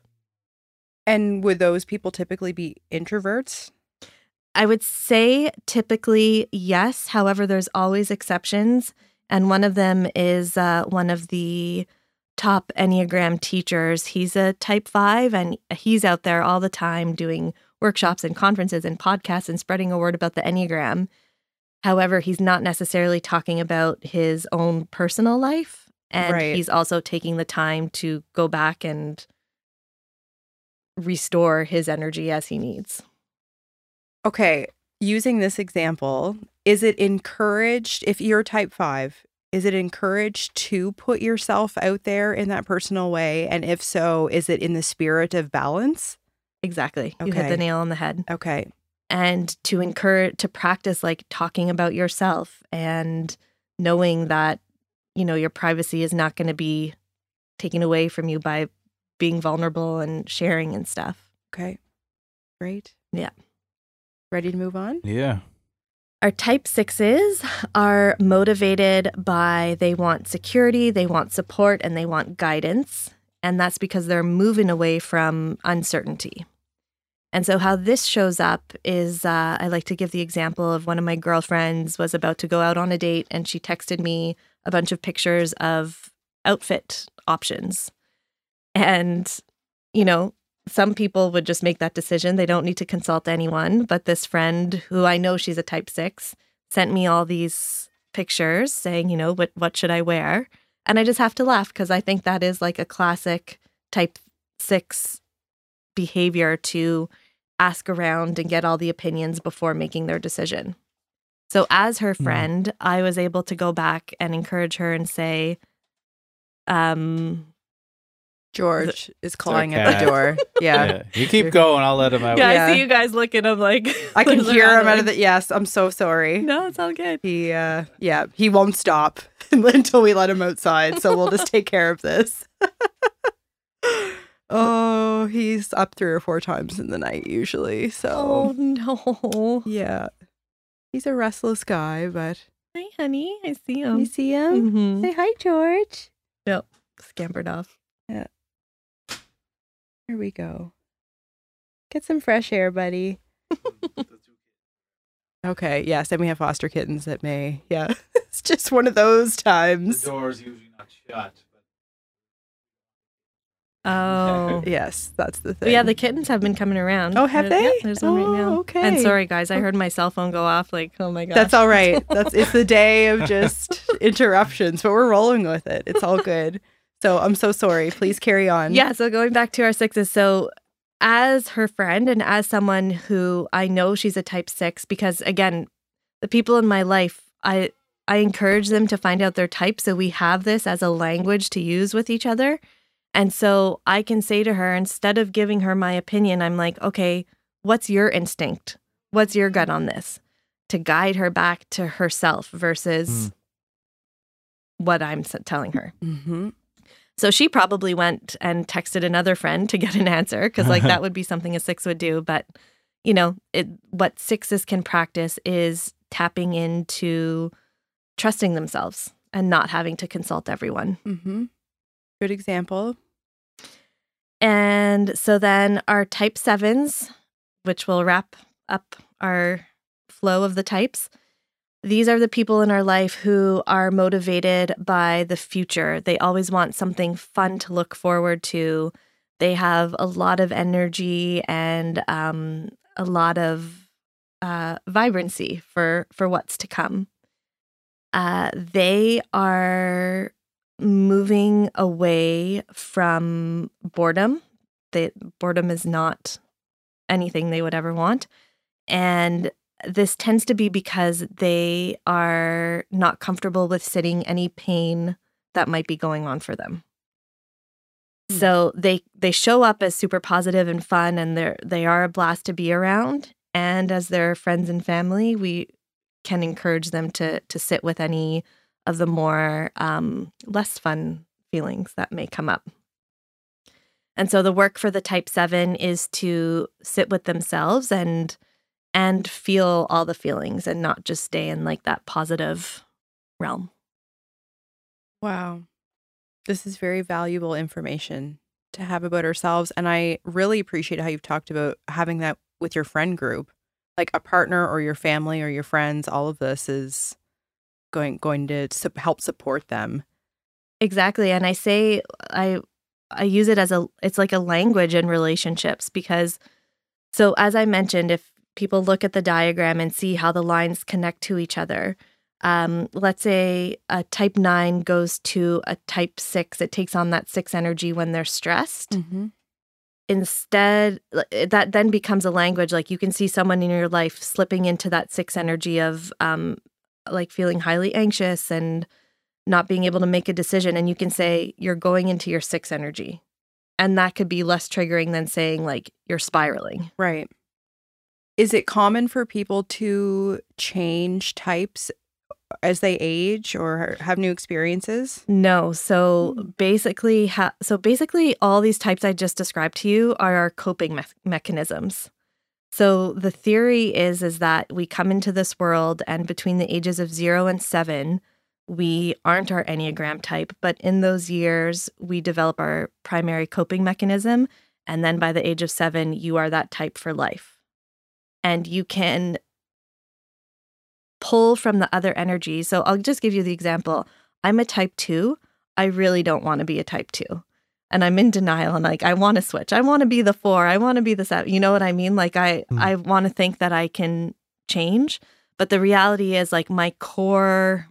And would those people typically be introverts? I would say typically yes. However, there's always exceptions. And one of them is one of the top Enneagram teachers. He's a type 5, and he's out there all the time doing workshops and conferences and podcasts and spreading a word about the Enneagram. However, he's not necessarily talking about his own personal life. And right. He's also taking the time to go back and restore his energy as he needs. Okay, using this example, is it encouraged, if you're type 5, is it encouraged to put yourself out there in that personal way? And if so, is it in the spirit of balance? Exactly. Okay. You hit the nail on the head. Okay. And to practice like talking about yourself and knowing that, you know, your privacy is not going to be taken away from you by being vulnerable and sharing and stuff. Okay. Great. Yeah. Ready to move on? Yeah. Our type 6s are motivated by they want security, they want support, and they want guidance. And that's because they're moving away from uncertainty. And so how this shows up is I like to give the example of one of my girlfriends was about to go out on a date, and she texted me a bunch of pictures of outfit options. And, you know, some people would just make that decision. They don't need to consult anyone. But this friend, who I know she's a type 6, sent me all these pictures saying, you know, what should I wear? And I just have to laugh because I think that is like a classic type 6 behavior to ask around and get all the opinions before making their decision. So as her friend, I was able to go back and encourage her and say, George is clawing at the door. Yeah. You keep going. I'll let him out. Yeah, I see you guys looking. I'm like... I can hear him out of the... Yes, I'm so sorry. No, it's all good. He, he won't stop until we let him outside, so we'll just take care of this. Oh, he's up 3 or 4 times in the night usually, so... Oh, no. Yeah. He's a restless guy, but... Hi, honey. I see him. You see him? Mm-hmm. Say hi, George. Nope. Scampered off. Yeah. Here we go. Get some fresh air, buddy. Okay, yes, and we have foster kittens that may. Yeah, it's just one of those times. The door's usually not shut. But... Oh. Yes, that's the thing. But yeah, the kittens have been coming around. Oh, have they? Yeah, there's one right now. Okay. And sorry, guys, I heard my cell phone go off. Like, oh my gosh. That's all right. It's the day of just interruptions, but we're rolling with it. It's all good. So I'm so sorry. Please carry on. Yeah. So going back to our 6s. So as her friend and as someone who I know she's a type 6, because again, the people in my life, I encourage them to find out their type. So we have this as a language to use with each other. And so I can say to her, instead of giving her my opinion, I'm like, okay, what's your instinct? What's your gut on this? To guide her back to herself versus what I'm telling her. Mm-hmm. So she probably went and texted another friend to get an answer because like that would be something a six would do. But, you know, what sixes can practice is tapping into trusting themselves and not having to consult everyone. Mm-hmm. Good example. And so then our type sevens, which will wrap up our flow of the types. These are the people in our life who are motivated by the future. They always want something fun to look forward to. They have a lot of energy and a lot of vibrancy for what's to come. They are moving away from boredom. Boredom is not anything they would ever want. And this tends to be because they are not comfortable with sitting any pain that might be going on for them. Mm. So they show up as super positive and fun, and they are a blast to be around. And as their friends and family, we can encourage them to sit with any of the more less fun feelings that may come up. And so the work for the type 7 is to sit with themselves and feel all the feelings and not just stay in like that positive realm. Wow. This is very valuable information to have about ourselves. And I really appreciate how you've talked about having that with your friend group, like a partner or your family or your friends. All of this is going to help support them. Exactly. And I say, I use it as it's like a language in relationships because, so as I mentioned, if people look at the diagram and see how the lines connect to each other. Let's say a type 9 goes to a type 6. It takes on that 6 energy when they're stressed. Mm-hmm. Instead, that then becomes a language. Like you can see someone in your life slipping into that 6 energy of like feeling highly anxious and not being able to make a decision. And you can say, you're going into your 6 energy. And that could be less triggering than saying like you're spiraling. Right. Is it common for people to change types as they age or have new experiences? No. So basically, all these types I just described to you are our coping mechanisms. So the theory is that we come into this world and between the ages of 0 and 7, we aren't our Enneagram type. But in those years, we develop our primary coping mechanism. And then by the age of 7, you are that type for life. And you can pull from the other energy. So I'll just give you the example. I'm a type 2. I really don't want to be a type 2. And I'm in denial. And like, I want to switch. I want to be the 4. I want to be the 7. You know what I mean? Like, I want to think that I can change. But the reality is, like, my core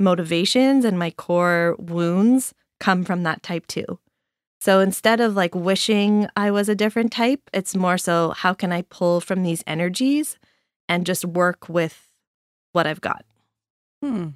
motivations and my core wounds come from that type 2. So instead of like wishing I was a different type, it's more so how can I pull from these energies and just work with what I've got. Hmm.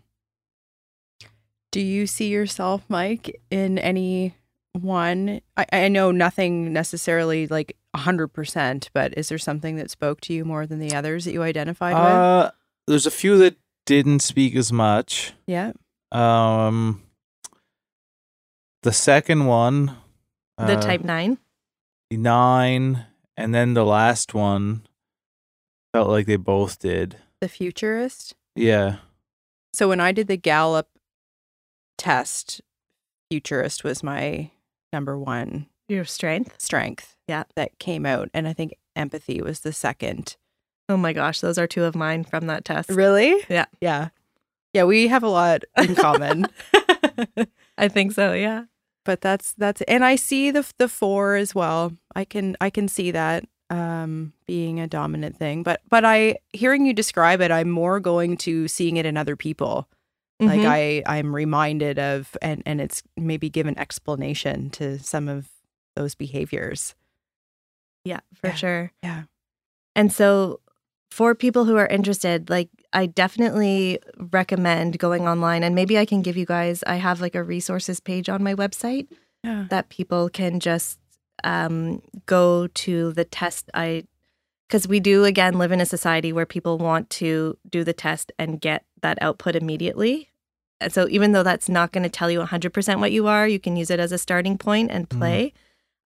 Do you see yourself, Mike, in any one? I know nothing necessarily like 100%, but is there something that spoke to you more than the others that you identified with? There's a few that didn't speak as much. Yeah. The second one. The type 9? The 9, and then the last one felt like they both did. The futurist? Yeah. So when I did the Gallup test, futurist was my number 1. Your strength? Strength. Yeah. That came out, and I think empathy was the second. Oh my gosh, those are 2 of mine from that test. Really? Yeah. Yeah. Yeah, we have a lot in common. I think so, yeah. But that's and I see the 4 as well. I can see that being a dominant thing. But I hearing you describe it, I'm more going to seeing it in other people. Mm-hmm. Like I'm reminded of and it's maybe given explanation to some of those behaviors. Yeah, for sure. Yeah. And so for people who are interested, like I definitely recommend going online and maybe I can give you guys, I have like a resources page on my website yeah. that people can just go to the test. Because we do, again, live in a society where people want to do the test and get that output immediately. And so even though that's not going to tell you 100% what you are, you can use it as a starting point and play.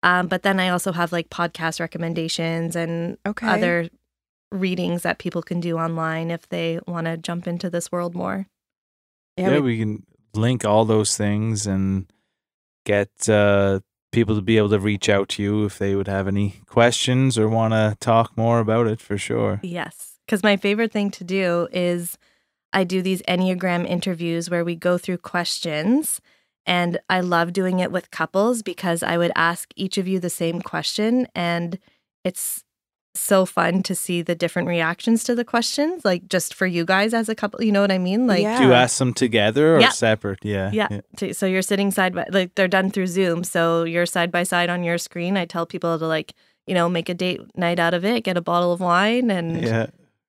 But then I also have like podcast recommendations and other readings that people can do online if they want to jump into this world more. Yeah, we can link all those things and get people to be able to reach out to you if they would have any questions or want to talk more about it, for sure. Yes, because my favorite thing to do is I do these Enneagram interviews where we go through questions, and I love doing it with couples because I would ask each of you the same question, and it's so fun to see the different reactions to the questions, like just for you guys as a couple, you know what I mean? Like, do you ask them together or separate? Yeah. So you're sitting side by, like they're done through Zoom. So you're side by side on your screen. I tell people to like, you know, make a date night out of it, get a bottle of wine. And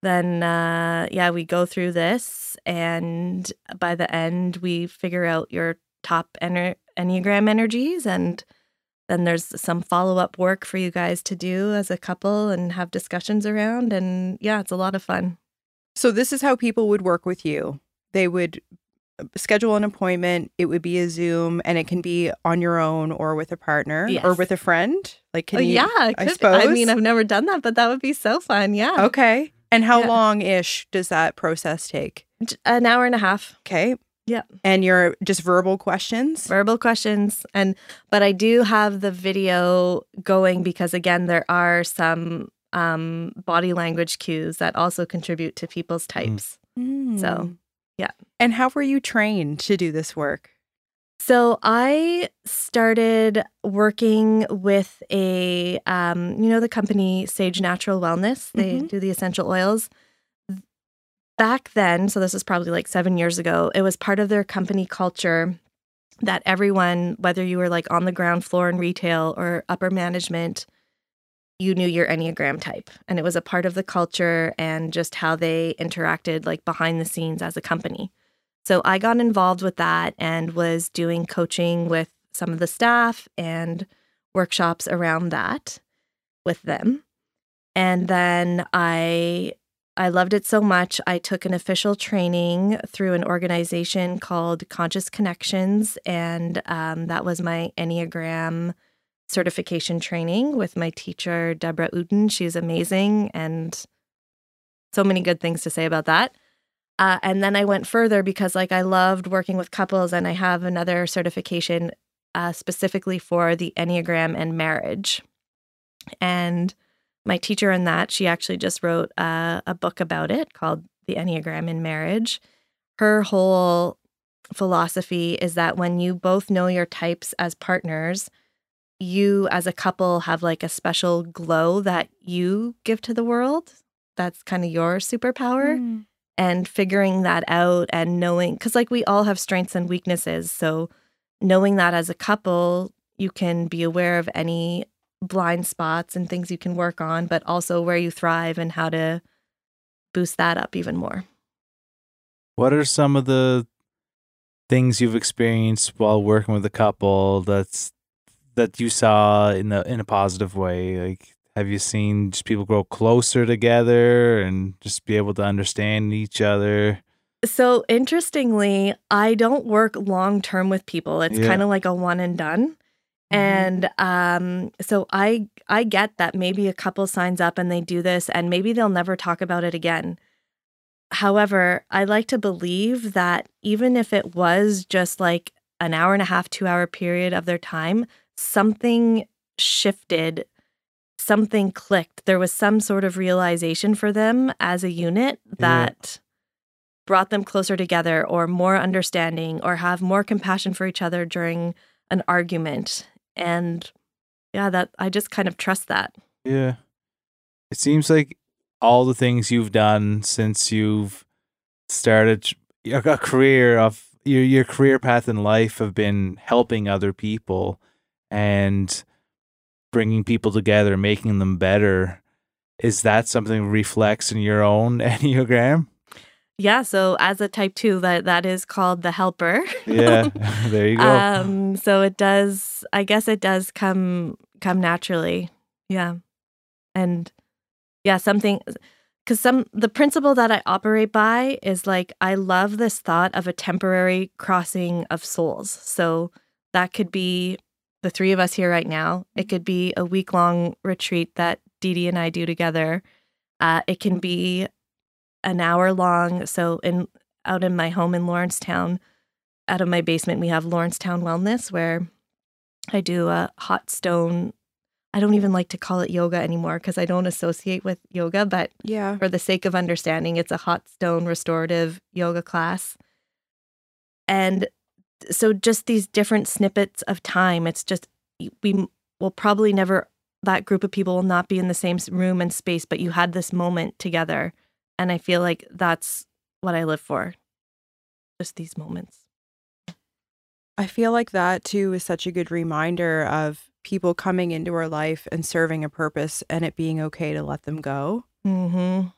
then, we go through this. And by the end, we figure out your top Enneagram energies, and then there's some follow-up work for you guys to do as a couple and have discussions around. And yeah, it's a lot of fun. So this is how people would work with you. They would schedule an appointment. It would be a Zoom, and it can be on your own or with a partner or with a friend. Like, can you? Yeah, it could. I suppose. I mean, I've never done that, but that would be so fun. Yeah. Okay. And how long-ish does that process take? An hour and a half. Okay. Yeah. And you're just verbal questions? Verbal questions. But I do have the video going because, again, there are some body language cues that also contribute to people's types. Mm. So, yeah. And how were you trained to do this work? So I started working with a, the company Sage Natural Wellness. They do the essential oils. Back then, so this is probably like 7 years ago, it was part of their company culture that everyone, whether you were like on the ground floor in retail or upper management, you knew your Enneagram type. And it was a part of the culture and just how they interacted like behind the scenes as a company. So I got involved with that and was doing coaching with some of the staff and workshops around that with them. And then I loved it so much, I took an official training through an organization called Conscious Connections, and that was my Enneagram certification training with my teacher, Deborah Uden. She's amazing, and so many good things to say about that. And then I went further because, like, I loved working with couples, and I have another certification specifically for the Enneagram in Marriage. And my teacher in that, she actually just wrote a book about it called The Enneagram in Marriage. Her whole philosophy is that when you both know your types as partners, you as a couple have like a special glow that you give to the world. That's kind of your superpower. Mm. And figuring that out and knowing, because like we all have strengths and weaknesses. So knowing that as a couple, you can be aware of any blind spots and things you can work on, but also where you thrive and how to boost that up even more. What are some of the things you've experienced while working with a couple that you saw in a positive way? Like, have you seen just people grow closer together and just be able to understand each other? So interestingly, I don't work long term with people. It's kind of like a one and done. And so I get that maybe a couple signs up and they do this and maybe they'll never talk about it again. However, I like to believe that even if it was just like an hour and a half, 2 hour period of their time, something shifted, something clicked. There was some sort of realization for them as a unit that brought them closer together or more understanding or have more compassion for each other during an argument. And that I just kind of trust that. Yeah. It seems like all the things you've done since you've started a career of your career path in life have been helping other people and bringing people together, making them better. Is that something that reflects in your own Enneagram? Yeah, so as a type 2, that is called the helper. Yeah, there you go. So it does, I guess it does come naturally. Yeah. And yeah, something, because the principle that I operate by is like, I love this thought of a temporary crossing of souls. So that could be the three of us here right now. It could be a week-long retreat that Deedee and I do together. It can be an hour long. So out in my home in Lawrence Town, out of my basement, we have Lawrence Town Wellness, where I do a hot stone. I don't even like to call it yoga anymore because I don't associate with yoga, but yeah, for the sake of understanding, it's a hot stone restorative yoga class. And so just these different snippets of time, it's just, we will probably never, that group of people will not be in the same room and space, but you had this moment together. And I feel like that's what I live for, just these moments. I feel like that, too, is such a good reminder of people coming into our life and serving a purpose and it being okay to let them go. Mm-hmm.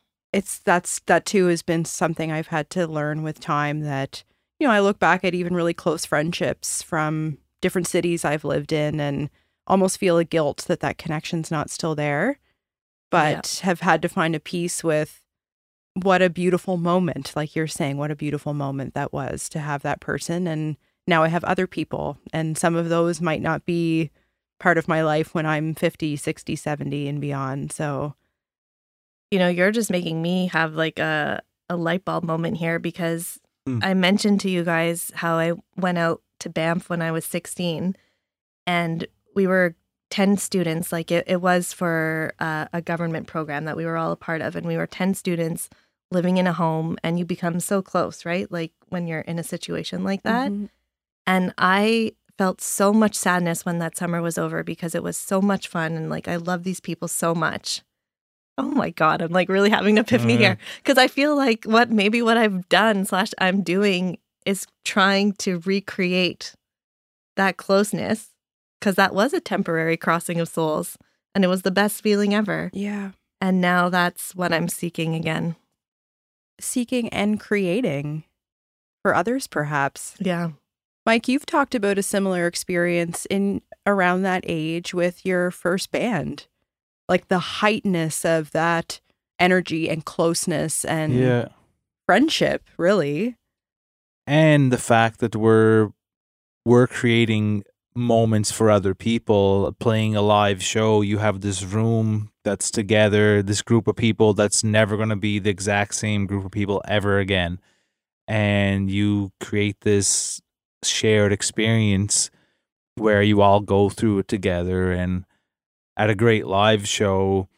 That, too, has been something I've had to learn with time that, you know, I look back at even really close friendships from different cities I've lived in and almost feel a guilt that connection's not still there, but have had to find a peace with, what a beautiful moment, like you're saying, what a beautiful moment that was to have that person. And now I have other people, and some of those might not be part of my life when I'm 50, 60, 70 and beyond. So, you know, you're just making me have like a light bulb moment here because I mentioned to you guys how I went out to Banff when I was 16 and we were 10 students. Like it was for a government program that we were all a part of, and we were 10 students living in a home, and you become so close, right? Like when you're in a situation like that. Mm-hmm. And I felt so much sadness when that summer was over because it was so much fun. And like, I love these people so much. Oh my God, I'm like really having an epiphany here. Cause I feel like what I've done /I'm doing is trying to recreate that closeness. Cause that was a temporary crossing of souls and it was the best feeling ever. Yeah. And now that's what I'm seeking again. Seeking and creating for others, perhaps. Yeah. Mike, you've talked about a similar experience in around that age with your first band, like the heightness of that energy and closeness and friendship, really. And the fact that we're creating moments for other people, playing a live show. You have this room that's together, this group of people that's never going to be the exact same group of people ever again. And you create this shared experience where you all go through it together. And at a great live show,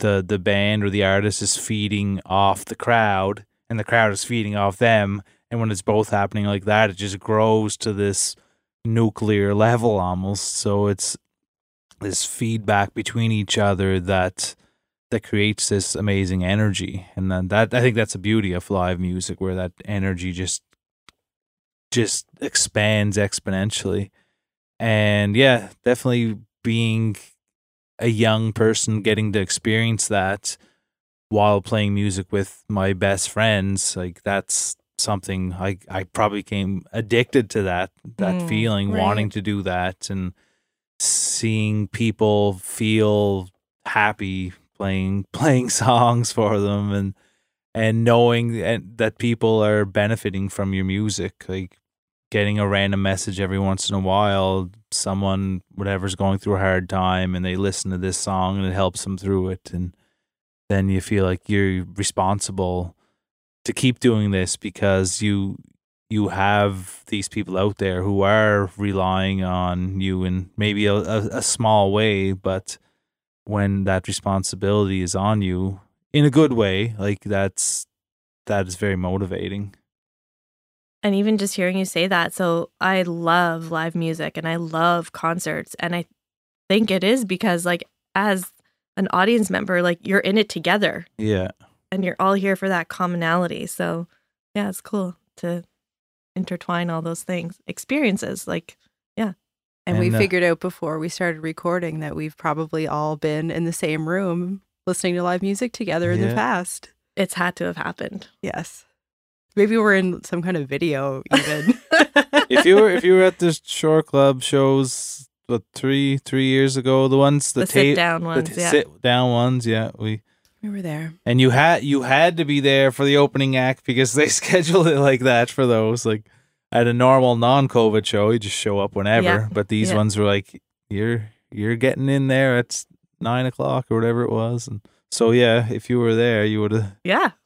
the band or the artist is feeding off the crowd and the crowd is feeding off them. And when it's both happening like that, it just grows to this nuclear level almost. So it's this feedback between each other that creates this amazing energy. And then that, I think that's the beauty of live music, where that energy just expands exponentially. And yeah, definitely being a young person getting to experience that while playing music with my best friends, like that's something I probably came addicted to, that feeling, right? Wanting to do that and seeing people feel happy playing songs for them and knowing that people are benefiting from your music, like getting a random message every once in a while, someone, whatever's going through a hard time, and they listen to this song and it helps them through it. And then you feel like you're responsible to keep doing this because you have these people out there who are relying on you in maybe a small way, but when that responsibility is on you in a good way, like that is very motivating. And even just hearing you say that, so I love live music and I love concerts, and I think it is because, like, as an audience member, like, you're in it together. Yeah. And you're all here for that commonality. So, yeah, it's cool to intertwine all those things, experiences, like, yeah. And we figured out before we started recording that we've probably all been in the same room listening to live music together in the past. It's had to have happened. Yes. Maybe we're in some kind of video even. If you were at this Shore Club shows three years ago, the ones the sit down ones, yeah, we were there. And you had to be there for the opening act because they scheduled it like that for those. Like at a normal non-COVID show, you just show up whenever. Yeah. But these ones were like you're getting in there at 9:00 or whatever it was. And so yeah, if you were there, you would have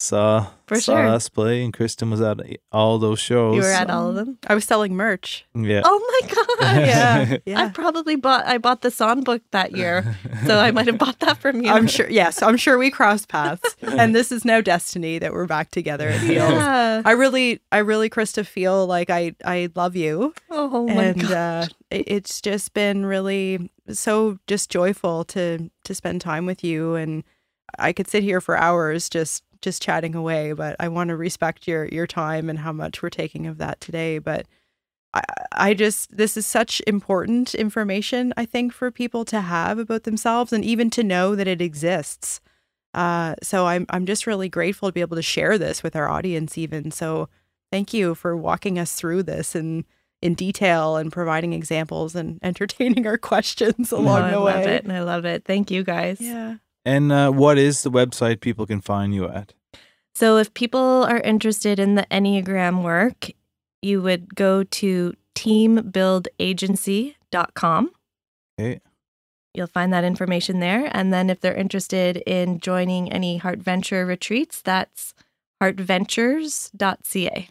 saw us play, and Kristen was at all those shows. You were at all of them. I was selling merch. Yeah. Oh my god. Yeah. I probably bought the songbook that year, so I might have bought that from you. I'm sure. Yes, I'm sure we crossed paths, and this is no destiny that we're back together. It feels. Yeah. I really, Krista, feel like I love you. Oh my god. It's just been really so joyful to spend time with you, and I could sit here for hours just chatting away, but I want to respect your time and how much we're taking of that today. But I this is such important information, I think, for people to have about themselves and even to know that it exists. So I'm just really grateful to be able to share this with our audience even. So thank you for walking us through this and in detail and providing examples and entertaining our questions along the way. I love it. Thank you guys. Yeah. And what is the website people can find you at? So if people are interested in the Enneagram work, you would go to teambuildagency.com. Okay. You'll find that information there. And then if they're interested in joining any Heart Venture retreats, that's heartventures.ca.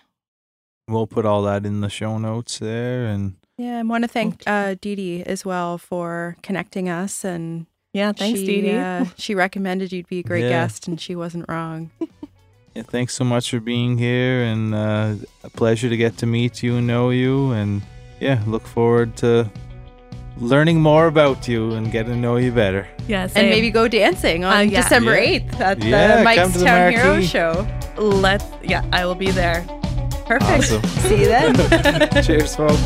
We'll put all that in the show notes there. And yeah, I want to thank Deedee as well for connecting us and... Yeah, thanks, Deedee. She recommended you'd be a great guest, and she wasn't wrong. Yeah, thanks so much for being here, and a pleasure to get to meet you and know you, and look forward to learning more about you and getting to know you better. Yes, and maybe go dancing on December 8th at the Mike's Town Hero Show. I will be there. Perfect. Awesome. See you then. Cheers, folks.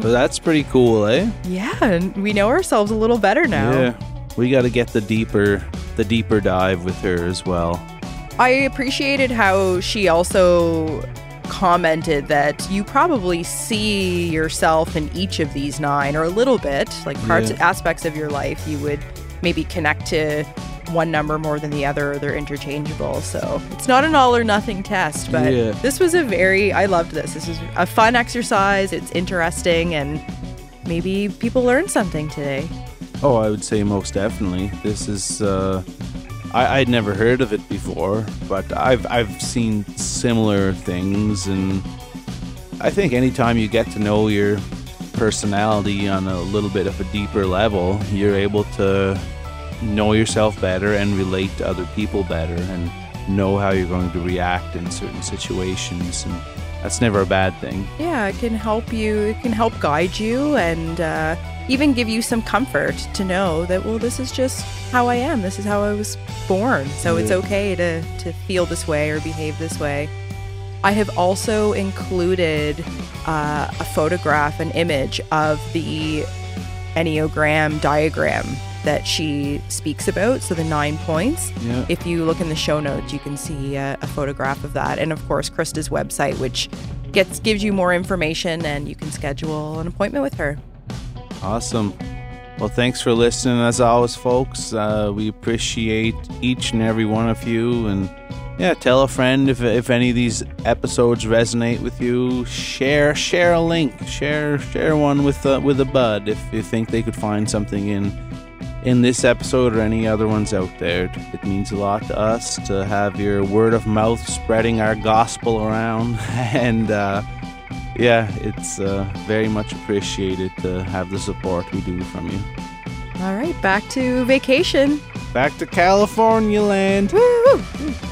So that's pretty cool, eh? Yeah, and we know ourselves a little better now. Yeah, we got to get the deeper dive with her as well. I appreciated how she also commented that you probably see yourself in each of these 9, or a little bit, like aspects of your life. You would maybe connect to one number more than the other, or they're interchangeable. So it's not an all or nothing test, but this was I loved this. This was a fun exercise. It's interesting, and maybe people learned something today. Oh, I would say most definitely. This is, I'd never heard of it before, but I've seen similar things. And I think anytime you get to know your personality on a little bit of a deeper level, you're able to know yourself better and relate to other people better and know how you're going to react in certain situations, and that's never a bad thing. It can help you, it can help guide you, and even give you some comfort to know that, well, this is just how I am, this is how I was born, so it's okay to feel this way or behave this way. I have also included a photograph, an image of the Enneagram diagram that she speaks about, so the 9 points. If you look in the show notes, you can see a photograph of that, and of course Krista's website, which gives you more information, and you can schedule an appointment with her. Awesome. Well, thanks for listening as always, folks. We appreciate each and every one of you, and tell a friend if any of these episodes resonate with you. Share a link, share one with a bud if you think they could find something in this episode or any other ones out there. It means a lot to us to have your word of mouth spreading our gospel around. And it's very much appreciated to have the support we do from you. All right, back to vacation. Back to California land. Woo-hoo!